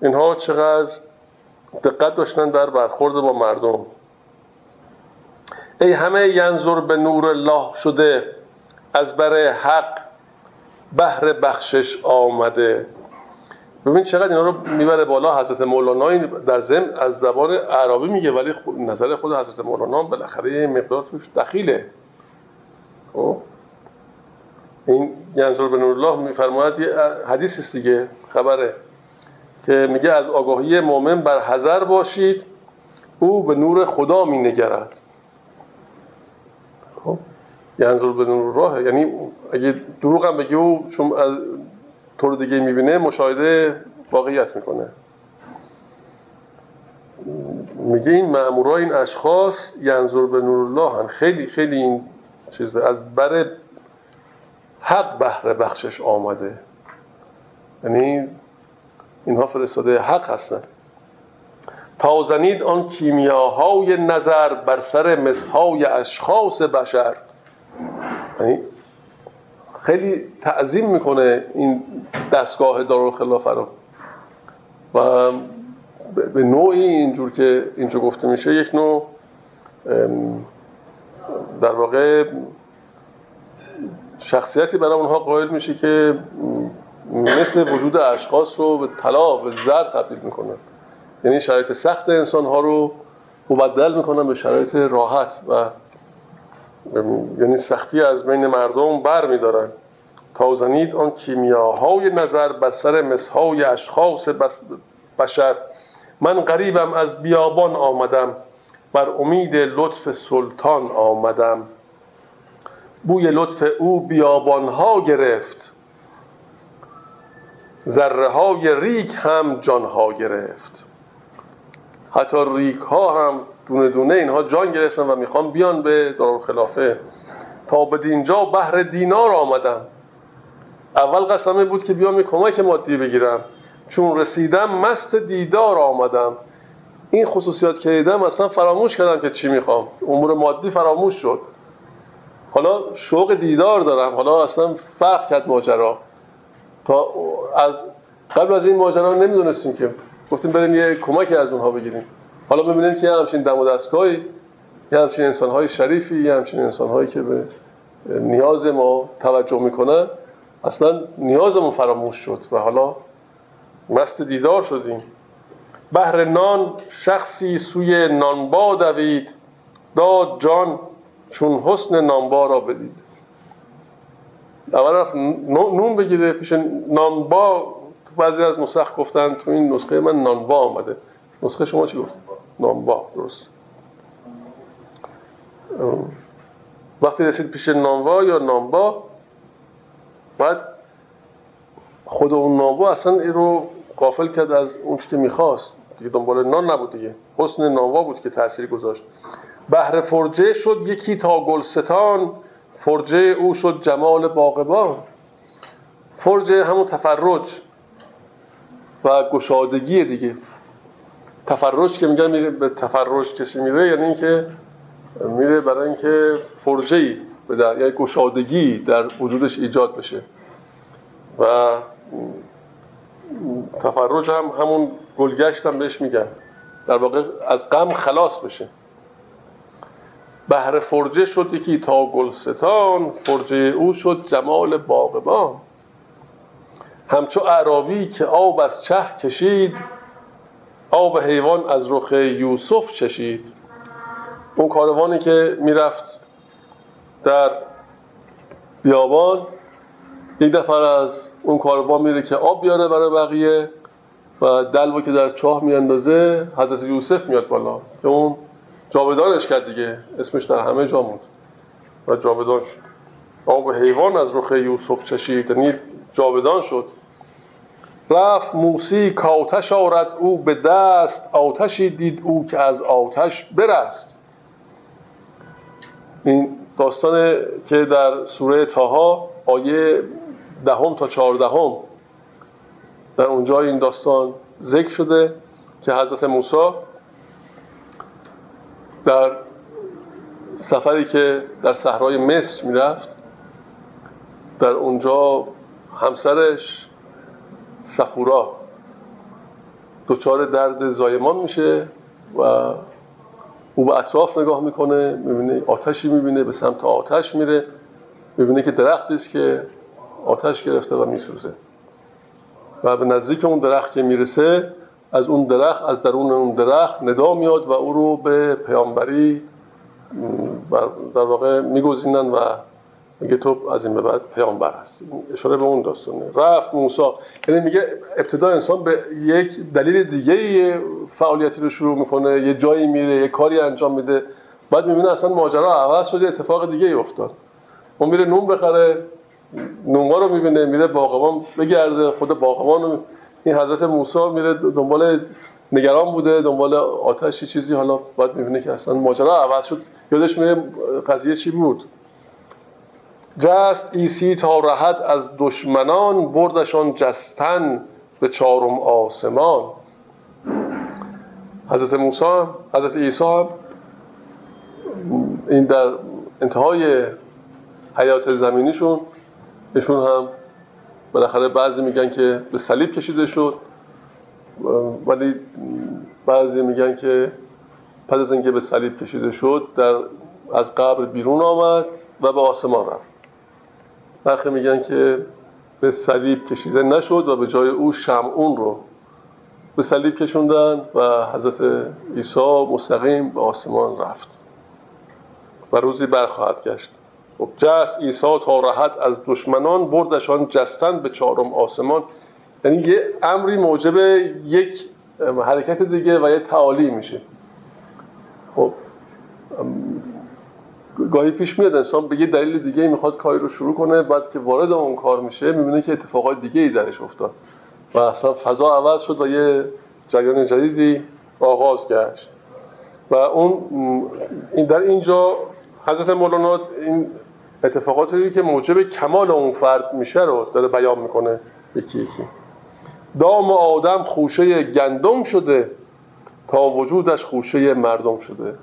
اینها چقدر دقت داشتن در برخورد با مردم. ای همه ینظر به نور الله شده، از برای حق بهر بخشش آمده. ببین چقدر اینا رو میبره بالا. حضرت مولانا در ضمن از زبان عربی میگه، ولی نظر خود حضرت مولانا بالاخره یه مقدار توش دخیله. این ینظر به نور الله میفرماید یه حدیث است دیگه، خبره که میگه از آگاهی مؤمن بر حذر باشید، او به نور خدا مینگرد. ینظر به نور الله یعنی اگه دروغ هم بگی او چون از طور دیگه میبینه، مشاهده واقعیت میکنه. میگه این مأمورا، این اشخاص ینظر به نور الله هن. خیلی خیلی این چیز از بر حق بهر بخشش آمده، یعنی اینها فرستاده حق هستن. تا زنید آن کیمیاهای نظر، بر سر مسهای اشخاص بشر. یعنی خیلی تعظیم میکنه این دستگاه دارالخلافه رو و به نوعی اینجور که اینجا گفته میشه یک نوع در واقع شخصیتی برای اونها قائل میشه که مثل وجود اشخاص رو به طلا و زر تبدیل میکنن، یعنی شرایط سخت انسان ها رو مبدل میکنن به شرایط راحت و یعنی سختی از بین مردم بر میدارن. تا زنید آن کیمیاهای نظر، بر سر مسهای اشخاص بشر. من غریبم از بیابان آمدم، بر امید لطف سلطان آمدم. بوی لطف او بیابان ها گرفت، ذره های ریگ هم جان ها گرفت. حتی ریگ ها هم دونه دونه اینها جان گرفتن و میخوان بیان به دارالخلافه. تا به دینجا بهر دینار آمدم. اول قسمه بود که بیام کمک مادی بگیرم، چون رسیدم مست دیدار آمدم. این خصوصیات که دیدم اصلا فراموش کردم که چی میخوام، امور مادی فراموش شد، حالا شوق دیدار دارم. حالا اصلا فرق کرد ماجرا. تا از قبل از این ماجرا نمیدونستیم که گفتیم بریم یه کمکی از اونها بگیریم، حالا ببینیم که یه همچین دم و دستگاهی، یه همچین انسانهای شریفی، یه همچین انسانهایی که به نیاز ما توجه میکنن، اصلا نیازمون فراموش شد و حالا مست دیدار شدیم. بهر نان شخصی سوی نانبا دوید، داد جان چون حسن نانبا را بدید. اول رفت نون بگیره پیش نانبا. بعضی از نسخ گفتن تو این نسخه من نانبا آمده، نسخه شما چی گفت؟ نانبا. درست. وقتی رسید پیش نانبا یا نانبا، بعد خود اون نانبا اصلا این رو غافل کرد از اون چی که میخواست. دیگه، دنبال نان نبود دیگه، حسن نانوا بود که تأثیر گذاشت. بهر فرجه شد یکی تا گلستان، فرجه او شد جمال باغبان. فرجه همون تفرج و گشادگی دیگه. تفرج که میگن میره به تفرج کسی میره، یعنی اینکه میره برای اینکه فرجه‌ای بدن، یعنی گشادگی در وجودش ایجاد بشه. و تفرج هم همون گلگشت هم بهش میگن، در واقع از غم خلاص بشه. بهر فرجه شد یکی تا گلستان، فرجه او شد جمال باغبان. همچو اعرابی که آب از چه کشید، آب حیوان از رخ یوسف چشید. اون کاروانی که میرفت در بیابان، یک دفعه از اون کاروان میره که آب بیاره برای بقیه و دلو که در چاه میاندازه، حضرت یوسف میاد بالا که اون جاودانش کرد دیگه، اسمش در همه جا موند و جاودان شد. آب حیوان از رخ یوسف چشید، یعنی جاودان شد. رفت موسی کاتش آرد او به دست، آتشی دید او که از آتش برست. این داستانه که در سوره طه آیه 10 تا 14 در اونجا این داستان ذکر شده که حضرت موسی در سفری که در صحرای مصر میرفت، در اونجا همسرش سفورا دچار درد زایمان میشه و او به اطراف نگاه میکنه، میبینه آتشی، میبینه به سمت آتش میره، میبینه که درختی است که آتش گرفته و میسوزه و به نزدیک اون درخت که میرسه، از اون درخت، از درون اون درخت ندا میاد و او رو به پیامبری در واقع میگزینن و میگه تو از این به بعد پیامبر هستی. اشاره به اون داستانه. رفت موسی، یعنی میگه ابتدا انسان به یک دلیل دیگه فعالیتی رو شروع میکنه، یه جایی میره، یه کاری انجام میده، بعد میبینه اصلا ماجرا عوض شده، اتفاق دیگه ای افتاد. اون میره نون بخره، نون‌ها رو میبینه، میره باغبان بگرده، خود باغبان رو این حضرت موسی میره دنبال، نگران بوده دنبال آتشی چیزی، حالا بعد میبینه که اصلا ماجرا عوض شد، یادش میره قضیه چی بود. جست عیسی تا رهد از دشمنان، بردشان جستن به چارم آسمان. حضرت موسی، حضرت عیسی این در انتهای حیات زمینیشون، ایشون هم بالاخره بعضی میگن که به صلیب کشیده شد، ولی بعضی میگن که پس از اینکه به صلیب کشیده شد از قبر بیرون آمد و به آسمان رفت. برخی میگن که به صلیب کشیده نشد و به جای او شمعون رو به صلیب کشوندن و حضرت عیسی مستقیم به آسمان رفت و روزی برخواهد گشت. جست عیسی تا رهد از دشمنان، بردشان جستن به چارم آسمان. یعنی یه امری موجب یک حرکت دیگه و یه تعالی میشه. خب گاهی پیش میاد انسان به یه دلیل دیگه میخواد کاری رو شروع کنه، بعد که وارد اون کار میشه میبینه که اتفاقات دیگه ای درش افتاد و اصلا فضا عوض شد و یه جریان جدیدی آغاز گشت. و اون در اینجا حضرت مولانا این اتفاقاتی که موجب کمال اون فرد میشه رو داره بیان میکنه یکی یکی. دام آدم خوشه گندم شده، تا وجودش خوشه مردم شده.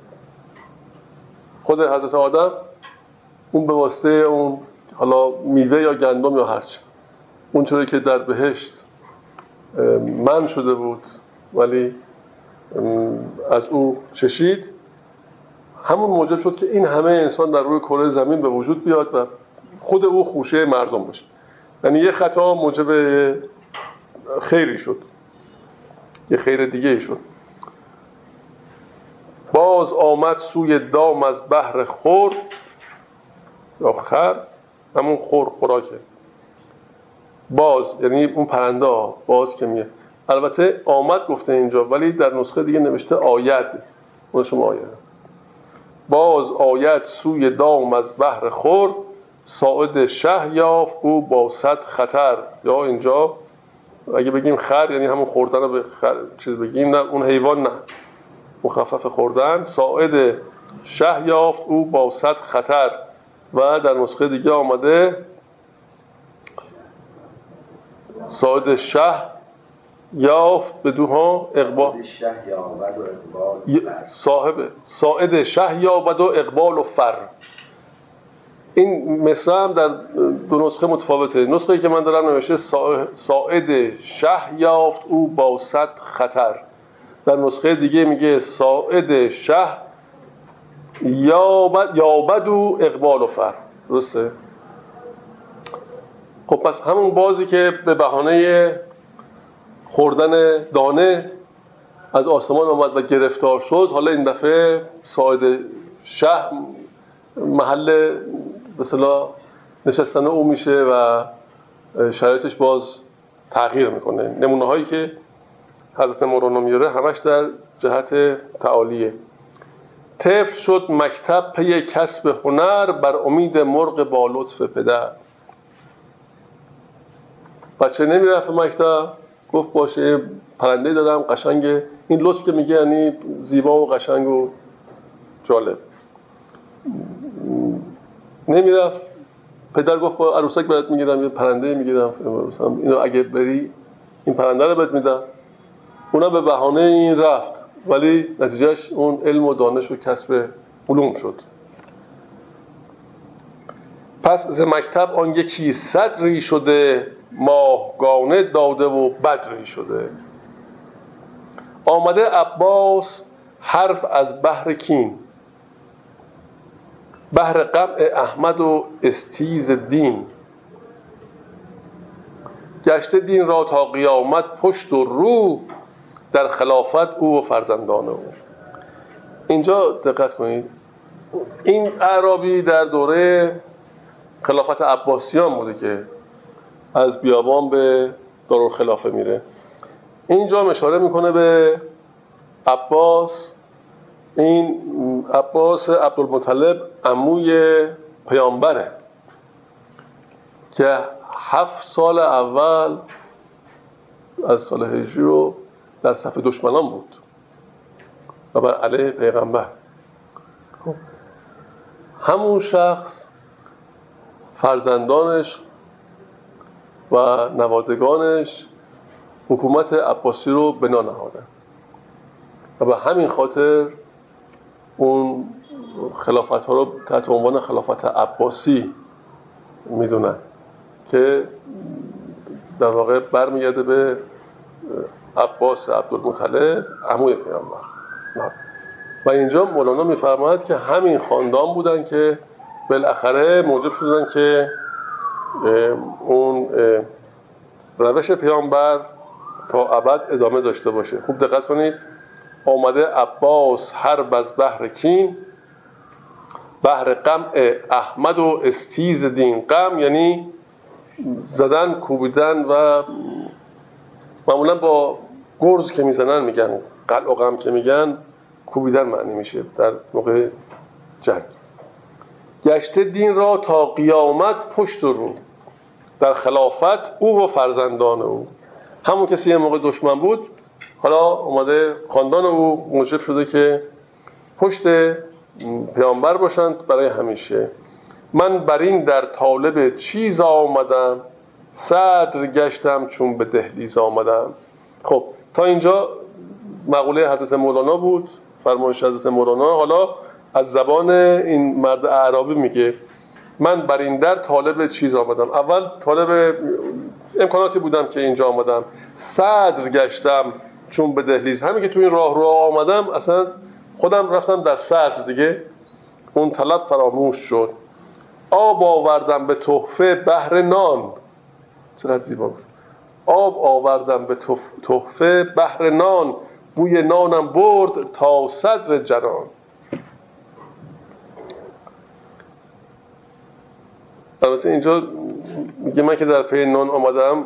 خود حضرت آدم اون به واسطه اون حالا میوه یا گندم یا هرچی، اون چیزی که در بهشت منع شده بود ولی از او چشید، همون موجب شد که این همه انسان در روی کره زمین به وجود بیاد و خود او خوشه مردم باشه. یعنی یه خطا موجب خیری شد، یه خیر دیگه شد. باز آمد سوی دام از بحر خور، یا خر، همون خور، خوراکه. باز یعنی اون پرنده ها، باز که میگه، البته آمد گفته اینجا ولی در نسخه دیگه نوشته آید، اون شما آید. باز آید سوی دام از بحر خور، صاعد شه یافت او با صد خطر. یا اینجا اگه بگیم خر یعنی همون خوردن رو به خر چیز بگیم، نه اون حیوان نه، مخفف خوردن. ساعد شه یافت او با صد خطر. و در نسخه دیگه آمده ساعد شه یافت به دوها اقبال، صاحب ساعد شه یافت و اقبال و فر. این مثل هم در دو نسخه متفاوته. نسخه که من دارم نمیشه ساعد شه یافت او با صد خطر، در نسخه دیگه میگه ساعد شه یابد و اقبال و فر. درسته؟ خب پس همون بازی که به بهانه خوردن دانه از آسمان آمد و گرفتار شد، حالا این دفعه ساعد شه محل به اصطلاح نشستن او میشه و شرایطش باز تغییر میکنه. نمونه هایی که حضرت مولانا میاره همش در جهت تعالیه. طفل شد مکتب پی کسب هنر، بر امید مرغ با لطف پدر. بچه نمیرفت مکتب، گفت باشه پرنده دادم قشنگه. این لطف که میگه یعنی زیبا و قشنگ و جالب. نمیرفت، پدر گفت با عروسک برات میگیرم یه پرنده میگیرم، اینو اگه بری این پرنده رو بهت میدم. اونا به بهانه این رفت، ولی نتیجهش اون علم و دانش و کسب علوم شد. پس ز مکتب آن یکی صدری شده، ماهگانه داده و بدری شده. آمده عباس حرف از بحر کین، بحر قمع احمد و استیز دین. گشته دین را تا قیامت پشت و رو، در خلافت او و فرزندان او. اینجا دقت کنید، این اعرابی در دوره خلافت عباسیان بوده که از بیابان به دارالخلافه میره. اینجا اشاره میکنه به عباس. این عباس عبد المطلب عموی پیامبره که 7 سال اول از سال هجری رو در صف دشمنان بود و بر علیه پیغمبر. همون شخص فرزندانش و نوادگانش حکومت عباسی رو بنا نهادن و به همین خاطر اون خلافت ها رو تحت عنوان خلافت عباسی میدونن که در واقع برمیگرده به عباس عبدالمطلب عموی پیامبر. و اینجا مولانا میفرماید که همین خاندان بودن که بالاخره موجب شدن که اون روش پیامبر تا ابد ادامه داشته باشه. خوب دقت کنید، آمده عباس حرب از بحر کین، بحر قمع احمد و استیز دین. قمع یعنی زدن، کوبیدن، و معمولا با گرز که میزنن میگن قلع و قمع، که میگن کوبیدن معنی میشه در موقع جنگ. گشته دین را تا قیامت پشت رو، در خلافت او و فرزندان او. همون کسی یه موقع دشمن بود، حالا اومده خاندان او موجب شده که پشت پیامبر باشند برای همیشه. من بر این در طالب چیز آمدم، صدر گشتم چون به دهلیز آمدم. خب تا اینجا مقوله حضرت مولانا بود، فرمایش حضرت مولانا. حالا از زبان این مرد اعرابی میگه من بر این در طالب چیز آمدم. اول طالب امکاناتی بودم که اینجا آمدم، صدر گشتم چون به دهلیز. همین که تو این راه رو آمدم، اصلا خودم رفتم در صدر دیگه، اون طلب فراموش شد. آب آوردم به تحفه بهر نان. چقدر زیبا. آب آوردم به تحفه بهر نان، بوی نانم برد تا صدر جنان. البته اینجا میگه من که در پی نان آمدم،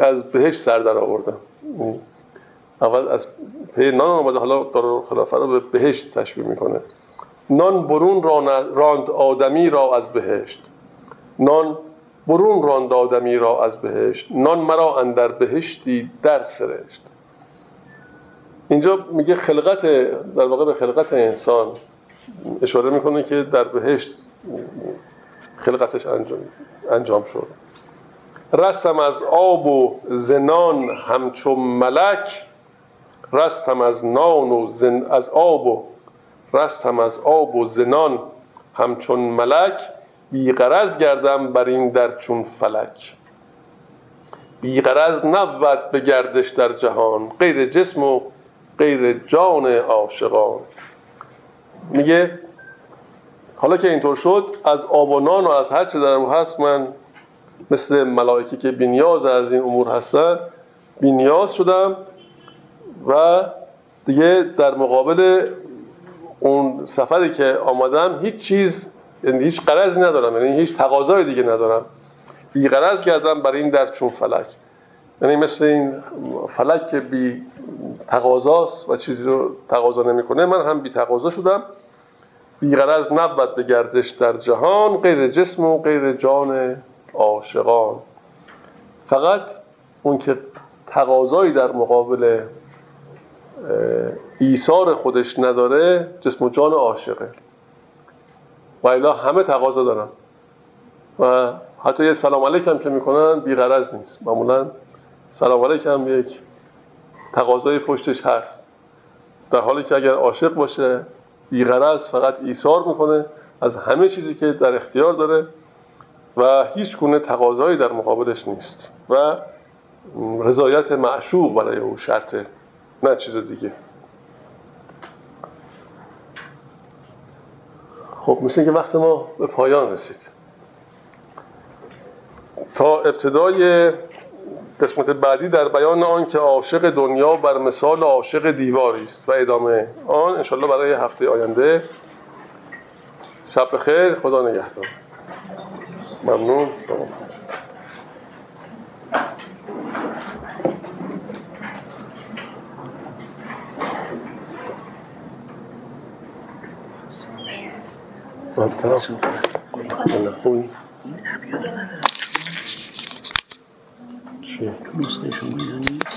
از بهش سر در آوردم. اول از پی نان آمده، حالا دارالخلافه رو به بهشت تشبیه میکنه. نان برون راند آدمی را از بهشت. نان برون راند آدمی را از بهشت، نان مرا اندر بهشتی در سرشت. اینجا میگه خلقت، در واقع به خلقت انسان اشاره میکنه که در بهشت خلقتش انجام شد. رستم از آب و زنان همچو ملک، رستم از نان و از آب و رستم از آب و زنان همچون ملک، بی‌غرض گردم بر این در چون فلک. بی‌غرض نبود به گردش در جهان، غیر جسم و غیر جان عاشقان. میگه حالا که اینطور شد، از آب و نان و از هر چه درم هست من مثل ملائکه که بی‌نیاز از این امور هستن بی‌نیاز شدم و دیگه در مقابل اون سفری که آمدم هیچ چیز، یعنی هیچ غرضی ندارم، یعنی هیچ تقاضای دیگه ندارم. بی غرض گردم برای این در چون فلک، یعنی مثل این فلک که بی تقاضاست و چیزی رو تقاضا نمیکنه، من هم بی تقاضا شدم. بی غرض نبود به گردش در جهان، غیر جسم و غیر جان عاشقان. فقط اون که تقاضایی در مقابل ایثار خودش نداره جسم و جان عاشقه، و الا همه تقاضا دارن و حتی یه سلام علیکم که میکنن بی‌غرض نیست، معمولا سلام علیکم یک تقاضای پشتش هست، در حالی که اگر عاشق باشه بی‌غرض فقط ایثار میکنه از همه چیزی که در اختیار داره و هیچ گونه تقاضایی در مقابلش نیست و رضایت معشوق برای او شرطه، نه چیز دیگه. خب مثل که وقت ما به پایان رسید. تا ابتدای قسمت بعدی در بیان آن که عاشق دنیا بر مثال عاشق دیواری است و ادامه آن انشالله برای هفته آینده. شب بخیر، خدا نگهدار. ممنون شما.